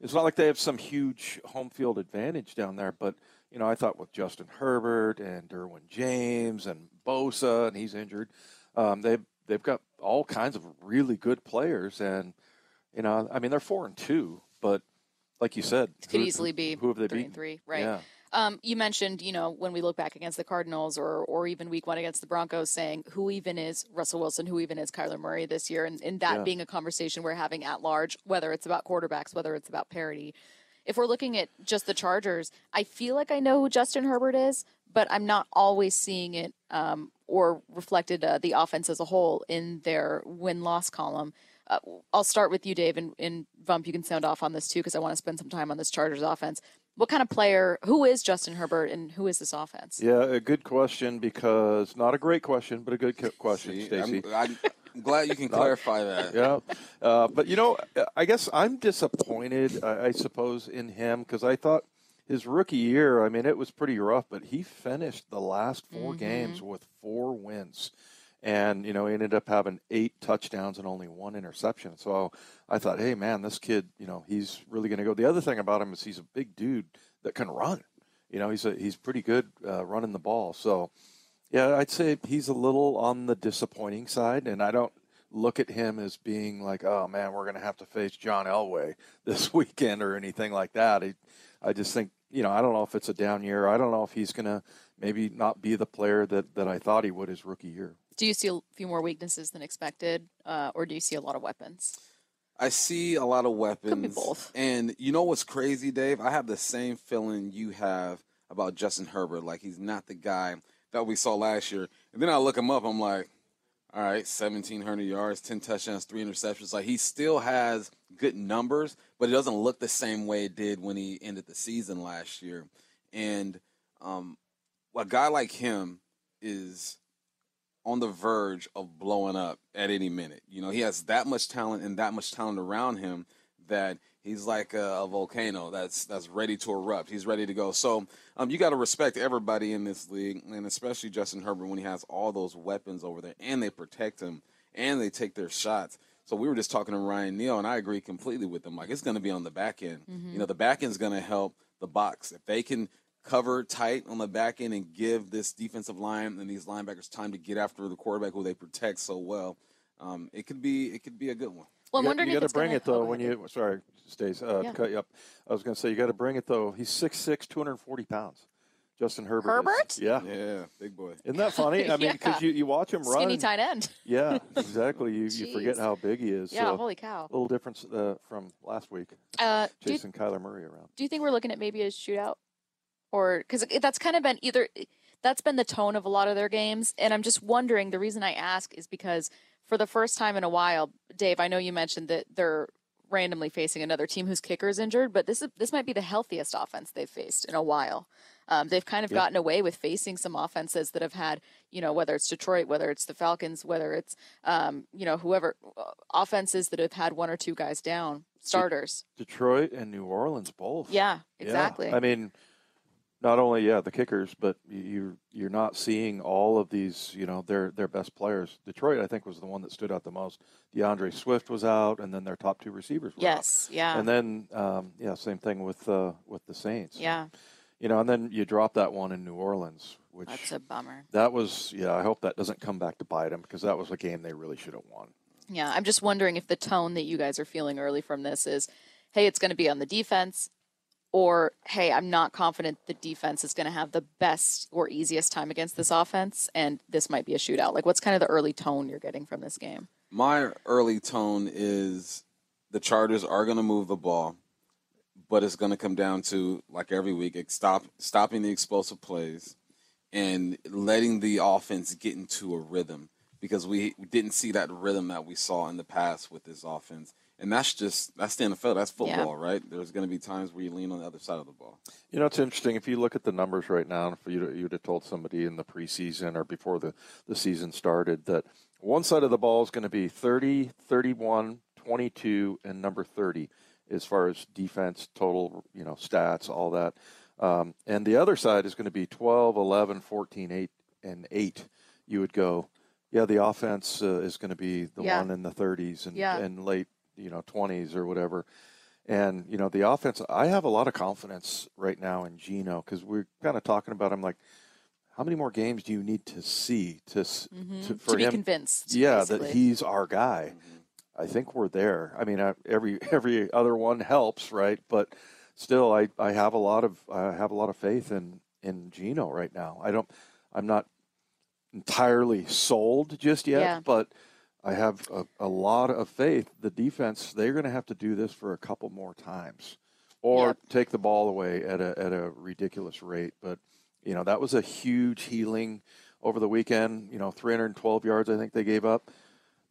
It's not like they have some huge home field advantage down there, but you know, I thought with Justin Herbert and Derwin James and Bosa, and he's injured. Um, they they've got all kinds of really good players, and you know, I mean, they're four and two, but like you said, it could who, easily who, be who have they three beaten? And three, right? Yeah. Um, you mentioned, you know, when we look back against the Cardinals or or even week one against the Broncos, saying who even is Russell Wilson, who even is Kyler Murray this year, and, and that yeah. being a conversation we're having at large, whether it's about quarterbacks, whether it's about parity. If we're looking at just the Chargers, I feel like I know who Justin Herbert is, but I'm not always seeing it um, or reflected uh, the offense as a whole in their win-loss column. Uh, I'll start with you, Dave, and, and Vump, you can sound off on this too because I want to spend some time on this Chargers offense. What kind of player, who is Justin Herbert and who is this offense? Yeah, a good question because, not a great question, but a good question, Stacy. I'm, I'm glad you can clarify that. Yeah, uh, but you know, I guess I'm disappointed, I, I suppose, in him because I thought his rookie year, I mean, it was pretty rough, but he finished the last four mm-hmm. games with four wins. And, you know, he ended up having eight touchdowns and only one interception. So I thought, hey, man, this kid, you know, he's really going to go. The other thing about him is he's a big dude that can run. You know, he's a, he's pretty good uh, running the ball. So, yeah, I'd say he's a little on the disappointing side. And I don't look at him as being like, oh, man, we're going to have to face John Elway this weekend or anything like that. I, I just think, you know, I don't know if it's a down year. I don't know if he's going to maybe not be the player that, that I thought he would his rookie year. Do you see a few more weaknesses than expected, uh, or do you see a lot of weapons? I see a lot of weapons. Could be both. And you know what's crazy, Dave? I have the same feeling you have about Justin Herbert. Like, he's not the guy that we saw last year. And then I look him up, I'm like, all right, seventeen hundred yards, ten touchdowns, three interceptions. Like, he still has good numbers, but it doesn't look the same way it did when he ended the season last year. And um, a guy like him is – on the verge of blowing up at any minute. You know, he has that much talent and that much talent around him that he's like a, a volcano that's that's ready to erupt. He's ready to go. So um, you got to respect everybody in this league, and especially Justin Herbert when he has all those weapons over there, and they protect him, and they take their shots. So we were just talking to Ryan Neal, and I agree completely with him. Like, it's going to be on the back end. Mm-hmm. You know, the back end's going to help the box. If they can – cover tight on the back end and give this defensive line and these linebackers time to get after the quarterback who they protect so well. Um, it could be it could be a good one. Well, I'm you wondering got, you if got to bring gonna, it though oh, when you sorry, Stace, uh, yeah. to cut you up. I was going to say you got to bring it though. He's six six, two hundred forty pounds. Justin Herbert. Herbert? Is, yeah, yeah, big boy. Isn't that funny? I mean, because yeah. you, you watch him run. Skinny tight end. Yeah, exactly. You you forget how big he is. Yeah, so holy cow. A little difference uh, from last week. Uh, Chasing you, Kyler Murray around. Do you think we're looking at maybe a shootout? Or because that's kind of been either that's been the tone of a lot of their games. And I'm just wondering, the reason I ask is because for the first time in a while, Dave, I know you mentioned that they're randomly facing another team whose kicker is injured, but this is, this might be the healthiest offense they've faced in a while. Um, they've kind of yep. gotten away with facing some offenses that have had, you know, whether it's Detroit, whether it's the Falcons, whether it's, um, you know, whoever, offenses that have had one or two guys down, starters. De- Detroit and New Orleans both. Yeah, exactly. Yeah. I mean, not only, yeah, the kickers, but you, you're not seeing all of these, you know, their their best players. Detroit, I think, was the one that stood out the most. DeAndre Swift was out, and then their top two receivers were yes, out. Yes, yeah. And then, um, yeah, same thing with uh, with the Saints. Yeah. You know, and then you drop that one in New Orleans, which that's a bummer. That was, yeah, I hope that doesn't come back to bite them, because that was a game they really should have won. Yeah, I'm just wondering if the tone that you guys are feeling early from this is, hey, it's going to be on the defense, or, hey, I'm not confident the defense is going to have the best or easiest time against this offense, and this might be a shootout. Like, what's kind of the early tone you're getting from this game? My early tone is the Chargers are going to move the ball. But it's going to come down to, like every week, stop stopping the explosive plays and letting the offense get into a rhythm, because we didn't see that rhythm that we saw in the past with this offense. And that's just – that's the N F L. That's football, yeah. right? There's going to be times where you lean on the other side of the ball. You know, it's interesting. If you look at the numbers right now, if you would have told somebody in the preseason or before the, the season started that one side of the ball is going to be thirty, thirty-one, twenty-two, and number thirty – as far as defense, total, you know, stats, all that. Um, and the other side is going to be twelve, eleven, fourteen, eight, and eight. You would go, yeah, the offense uh, is going to be the yeah. one in the thirties and, yeah. and late, you know, twenties or whatever. And, you know, the offense, I have a lot of confidence right now in Geno, because we're kind of talking about him like, how many more games do you need to see to, mm-hmm. to, for to be him, convinced? Yeah, basically. That he's our guy. Mm-hmm. I think we're there. I mean, I, every every other one helps, right? But still, I, I have a lot of I have a lot of faith in, in Geno right now. I don't. I'm not entirely sold just yet, yeah. but I have a, a lot of faith. The defense, they're going to have to do this for a couple more times, or yep. take the ball away at a at a ridiculous rate. But you know, that was a huge healing over the weekend. You know, three hundred twelve yards I think they gave up,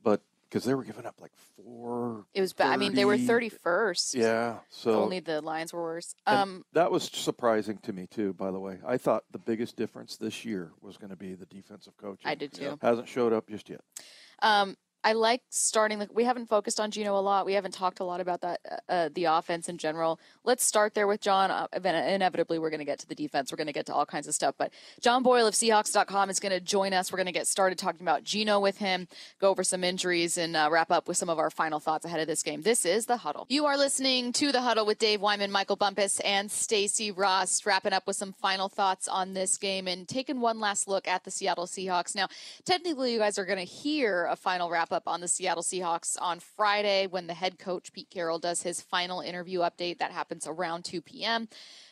but. Because they were giving up like four. It was bad. I mean, they were thirty-first. Yeah. So only the Lions were worse. Um, that was surprising to me, too, by the way. I thought the biggest difference this year was going to be the defensive coaching. I did, too. Yeah. Hasn't showed up just yet. Um, I like starting. Like, we haven't focused on Geno a lot. We haven't talked a lot about that, uh, the offense in general. Let's start there with John. Uh, inevitably, we're going to get to the defense. We're going to get to all kinds of stuff. But John Boyle of Seahawks dot com is going to join us. We're going to get started talking about Geno with him, go over some injuries, and uh, wrap up with some of our final thoughts ahead of this game. This is The Huddle. You are listening to The Huddle with Dave Wyman, Michael Bumpus, and Stacy Rost, wrapping up with some final thoughts on this game and taking one last look at the Seattle Seahawks. Now, technically, you guys are going to hear a final wrap up on the Seattle Seahawks on Friday when the head coach Pete Carroll does his final interview update. That happens around two p.m.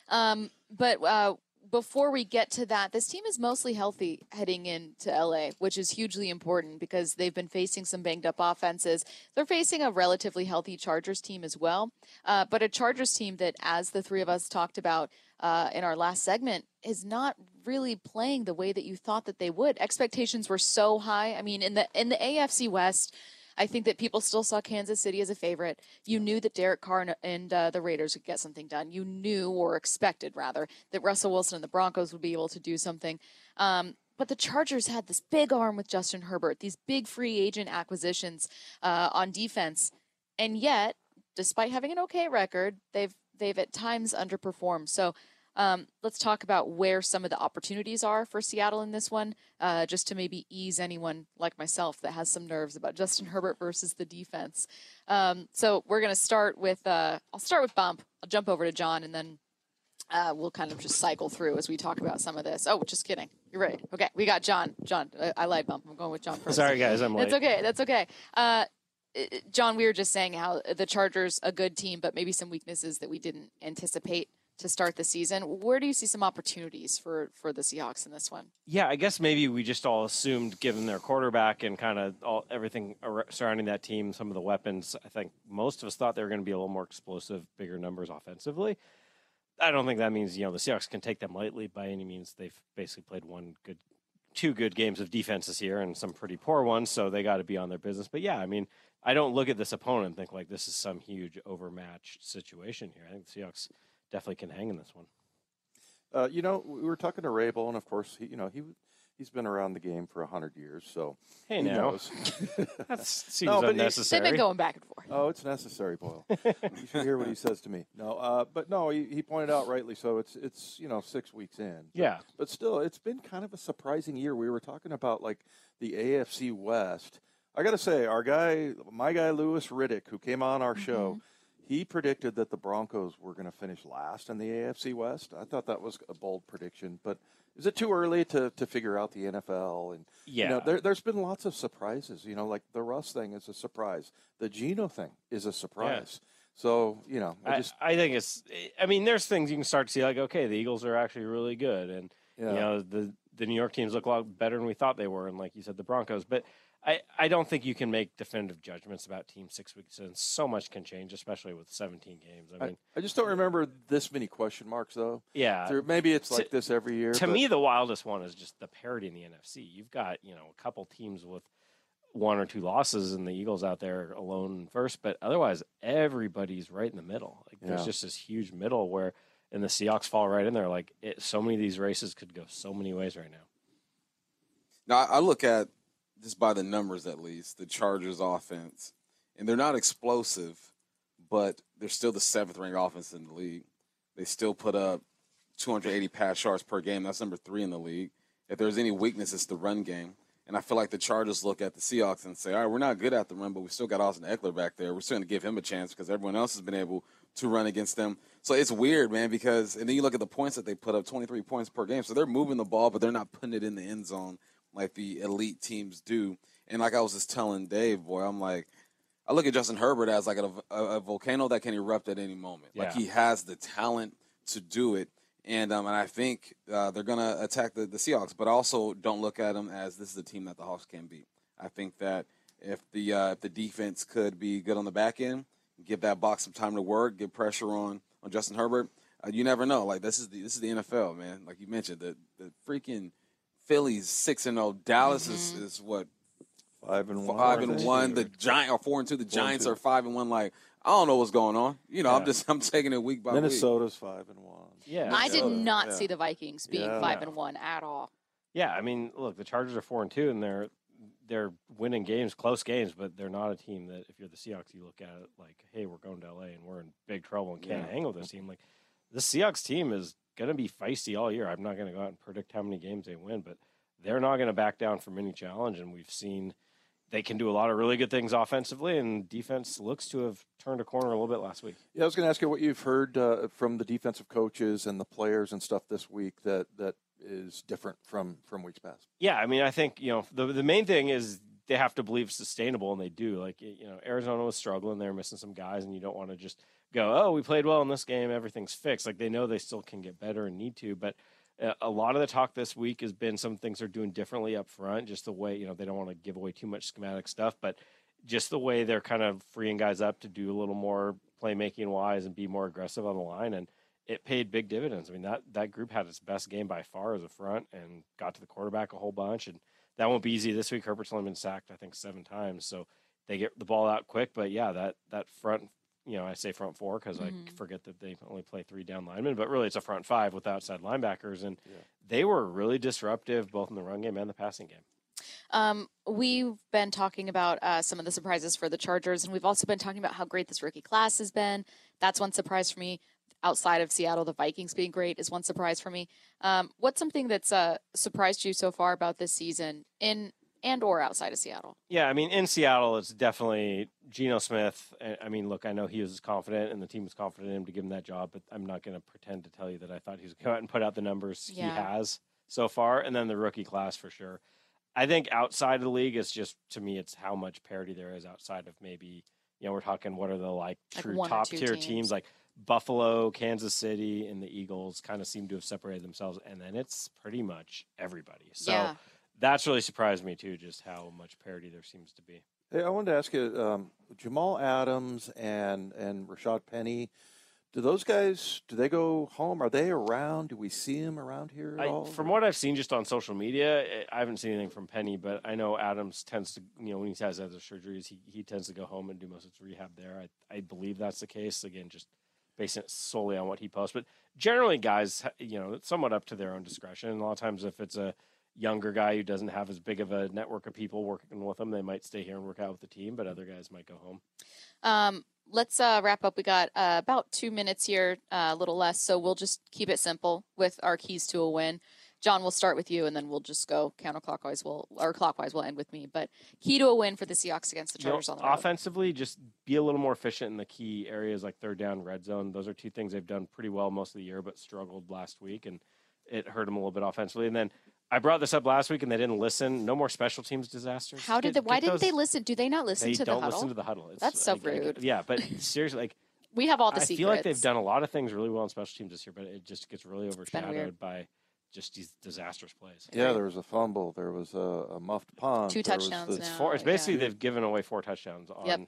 Um, but uh, before we get to that, this team is mostly healthy heading into L A, which is hugely important because they've been facing some banged up offenses. They're facing a relatively healthy Chargers team as well, uh, but a Chargers team that, as the three of us talked about uh, in our last segment, is not really playing the way that you thought that they would. Expectations were so high. I mean, in the in the A F C West, I think that people still saw Kansas City as a favorite. You knew that Derek Carr and, and uh, the Raiders would get something done. You knew, or expected rather, that Russell Wilson and the Broncos would be able to do something. Um, but the Chargers had this big arm with Justin Herbert, these big free agent acquisitions uh, on defense. And yet, despite having an okay record, they've they've at times underperformed. So Um, let's talk about where some of the opportunities are for Seattle in this one, uh, just to maybe ease anyone like myself that has some nerves about Justin Herbert versus the defense. Um, so we're going to start with, uh, I'll start with Bump. I'll jump over to John, and then uh, we'll kind of just cycle through as we talk about some of this. Oh, just kidding. You're right. Okay, we got John. John, I, I lied, Bump. I'm going with John first. Sorry, guys, I'm late. That's okay. That's okay. Uh, John, we were just saying how the Chargers, a good team, but maybe some weaknesses that we didn't anticipate to start the season. Where do you see some opportunities for, for the Seahawks in this one? Yeah, I guess maybe we just all assumed, given their quarterback and kind of all everything surrounding that team, some of the weapons, I think most of us thought they were going to be a little more explosive, bigger numbers offensively. I don't think that means, you know, the Seahawks can take them lightly by any means. They've basically played one good, two good games of defense this year and some pretty poor ones, so they got to be on their business. But yeah, I mean, I don't look at this opponent and think like this is some huge overmatched situation here. I think the Seahawks definitely can hang in this one. Uh, you know, we were talking to Raible, and of course, he, you know, he he's been around the game for a hundred years, so hey, he now. knows. That seems no, unnecessary. They've been going back and forth. Oh, it's necessary, Boyle. You should hear what he says to me. No, uh, but no, he, he pointed out rightly. So it's it's you know six weeks in. But, yeah, but still, it's been kind of a surprising year. We were talking about like the A F C West. I got to say, our guy, my guy Lewis Riddick, who came on our mm-hmm. show. He predicted that the Broncos were going to finish last in the A F C West. I thought that was a bold prediction, but is it too early to, to figure out the N F L? And yeah. you know, there, there's been lots of surprises. You know, like the Russ thing is a surprise. The Geno thing is a surprise. Yeah. So, you know. I, just, I, I think it's – I mean, there's things you can start to see like, okay, the Eagles are actually really good. And, yeah. you know, the, the New York teams look a lot better than we thought they were. And like you said, the Broncos. But – I, I don't think you can make definitive judgments about teams six weeks in. So much can change, especially with seventeen games. I mean, I, I just don't remember this many question marks, though. Yeah. There, maybe it's like to, this every year. To but. me, the wildest one is just the parity in the N F C. You've got, you know, a couple teams with one or two losses and the Eagles out there alone first, but otherwise everybody's right in the middle. Like, there's yeah. just this huge middle where, and the Seahawks fall right in there. Like, it, so many of these races could go so many ways right now. Now, I look at, just by the numbers at least, the Chargers offense. And they're not explosive, but they're still the seventh-ranked offense in the league. They still put up two hundred eighty pass yards per game. That's number three in the league. If there's any weakness, it's the run game. And I feel like the Chargers look at the Seahawks and say, all right, we're not good at the run, but we still got Austin Ekeler back there. We're still going to give him a chance because everyone else has been able to run against them. So it's weird, man, because – and then you look at the points that they put up, twenty-three points per game. So they're moving the ball, but they're not putting it in the end zone like the elite teams do. And like I was just telling Dave, boy, I'm like, I look at Justin Herbert as like a, a, a volcano that can erupt at any moment. Yeah. Like, he has the talent to do it. And um, and I think uh, they're going to attack the, the Seahawks. But I also don't look at them as this is a team that the Hawks can beat. I think that if the, uh, if the defense could be good on the back end, give that box some time to work, get pressure on, on Justin Herbert, uh, you never know. Like, this is the, this is the N F L, man. Like you mentioned, the, the freaking – Philly's six and zero. Dallas is, is what five and one. Five and one. The Giants are four and two. The Giants are five and one. Like, I don't know what's going on. You know, yeah. I'm just I'm taking it week by week. Minnesota's five and one. Yeah, I did not yeah. see the Vikings being yeah. five and one at all. Yeah, I mean, look, the Chargers are four and two, and they're they're winning games, close games, but they're not a team that if you're the Seahawks, you look at it like, hey, we're going to L A and we're in big trouble and can't yeah. hang with this team. Like, the Seahawks team is going to be feisty all year. I'm not going to go out and predict how many games they win, but they're not going to back down from any challenge. And we've seen they can do a lot of really good things offensively, and defense looks to have turned a corner a little bit last week. Yeah, I was going to ask you what you've heard uh, from the defensive coaches and the players and stuff this week that that is different from, from weeks past. Yeah, I mean, I think, you know, the, the main thing is they have to believe sustainable, and they do. Like, you know, Arizona was struggling. They were missing some guys, and you don't want to just – go, oh, we played well in this game, everything's fixed. Like, they know they still can get better and need to, but a lot of the talk this week has been some things they're doing differently up front, just the way, you know, they don't want to give away too much schematic stuff, but just the way they're kind of freeing guys up to do a little more playmaking-wise and be more aggressive on the line, and it paid big dividends. I mean, that, that group had its best game by far as a front and got to the quarterback a whole bunch, and that won't be easy this week. Herbert's only been sacked, I think, seven times, so they get the ball out quick, but, yeah, that, that front – you know, I say front four because mm-hmm. I forget that they only play three down linemen, but really it's a front five with outside linebackers. And yeah. they were really disruptive both in the run game and the passing game. Um, we've been talking about uh, some of the surprises for the Chargers, and we've also been talking about how great this rookie class has been. That's one surprise for me. Outside of Seattle, the Vikings being great is one surprise for me. Um, what's something that's uh, surprised you so far about this season in and or outside of Seattle? Yeah, I mean, in Seattle, it's definitely Geno Smith. I mean, look, I know he was confident and the team was confident in him to give him that job, but I'm not going to pretend to tell you that I thought he was going to go out and put out the numbers yeah. he has so far. And then the rookie class for sure. I think outside of the league, it's just, to me, it's how much parity there is outside of maybe, you know, we're talking what are the like true like top tier teams. teams like Buffalo, Kansas City, and the Eagles kind of seem to have separated themselves. And then it's pretty much everybody. So yeah. that's really surprised me, too, just how much parity there seems to be. Hey, I wanted to ask you, um, Jamal Adams and, and Rashad Penny, do those guys, do they go home? Are they around? Do we see them around here at I, all? From what I've seen just on social media, I haven't seen anything from Penny, but I know Adams tends to, you know, when he has other surgeries, he, he tends to go home and do most of his rehab there. I, I believe that's the case. Again, just based solely on what he posts. But generally, guys, you know, it's somewhat up to their own discretion. And a lot of times, if it's a younger guy who doesn't have as big of a network of people working with them, they might stay here and work out with the team, but other guys might go home. Um, let's uh, wrap up. We got uh, about two minutes here, uh, a little less, so we'll just keep it simple with our keys to a win. John, we'll start with you, and then we'll just go counterclockwise. We'll or clockwise. We'll end with me. But key to a win for the Seahawks against the Chargers, you know, on the road. Offensively, just be a little more efficient in the key areas like third down, red zone. Those are two things they've done pretty well most of the year, but struggled last week, and it hurt them a little bit offensively. And then I brought this up last week, and they didn't listen. No more special teams disasters. How did? Get, they, why didn't those, they listen? Do they not listen they to the huddle? They don't listen to the huddle. It's, That's so like, rude. Like, yeah, but seriously, like we have all the I secrets. I feel like they've done a lot of things really well in special teams this year, but it just gets really overshadowed by just these disastrous plays. Yeah, there was a fumble. There was a, a muffed punt. Two touchdowns the, now. Four, it's basically yeah. they've given away four touchdowns on, yep.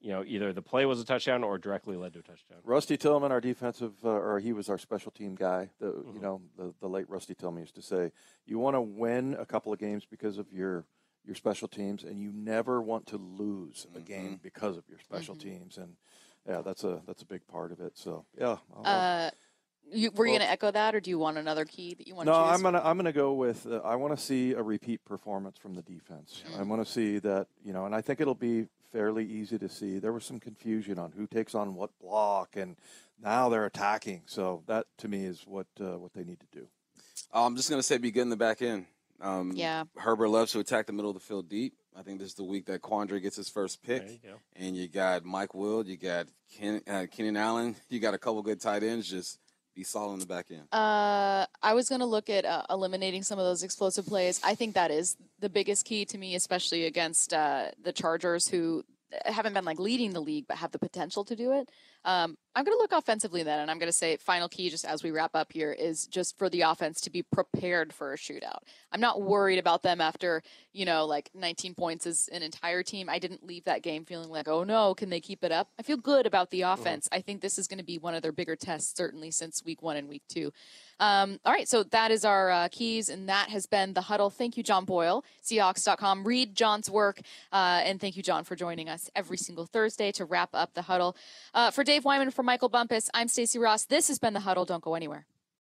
you know, either the play was a touchdown or directly led to a touchdown. Rusty Tillman, our defensive, uh, or he was our special team guy. The, mm-hmm. You know, the, the late Rusty Tillman used to say, you want to win a couple of games because of your your special teams, and you never want to lose mm-hmm. a game because of your special mm-hmm. teams. And, yeah, that's a that's a big part of it. So, yeah. I'll, uh, You, were you well, going to echo that, or do you want another key that you want no, to choose? No, I'm going to I'm going to go with uh, I want to see a repeat performance from the defense. Mm-hmm. I want to see that, you know, and I think it'll be fairly easy to see. There was some confusion on who takes on what block, and now they're attacking. So that, to me, is what uh, what they need to do. I'm just going to say be good in the back end. Um, yeah. Herbert loves to attack the middle of the field deep. I think this is the week that Quandre gets his first pick. There you go. And you got Mike Will, you got Ken, uh, Keenan Allen, you got a couple good tight ends just – be solid in the back end. Uh, I was going to look at uh, eliminating some of those explosive plays. I think that is the biggest key to me, especially against uh, the Chargers, who haven't been like leading the league, but have the potential to do it. Um, I'm going to look offensively then, and I'm going to say final key just as we wrap up here is just for the offense to be prepared for a shootout. I'm not worried about them after, you know, like nineteen points as an entire team. I didn't leave that game feeling like, oh no, can they keep it up? I feel good about the offense. Mm-hmm. I think this is going to be one of their bigger tests, certainly since week one and week two. Um, all right, so that is our uh, keys, and that has been The Huddle. Thank you, John Boyle, Seahawks dot com. Read John's work, uh, and thank you, John, for joining us every single Thursday to wrap up The Huddle. Uh, for Dave Wyman, for Michael Bumpus, I'm Stacy Ross. This has been The Huddle. Don't go anywhere.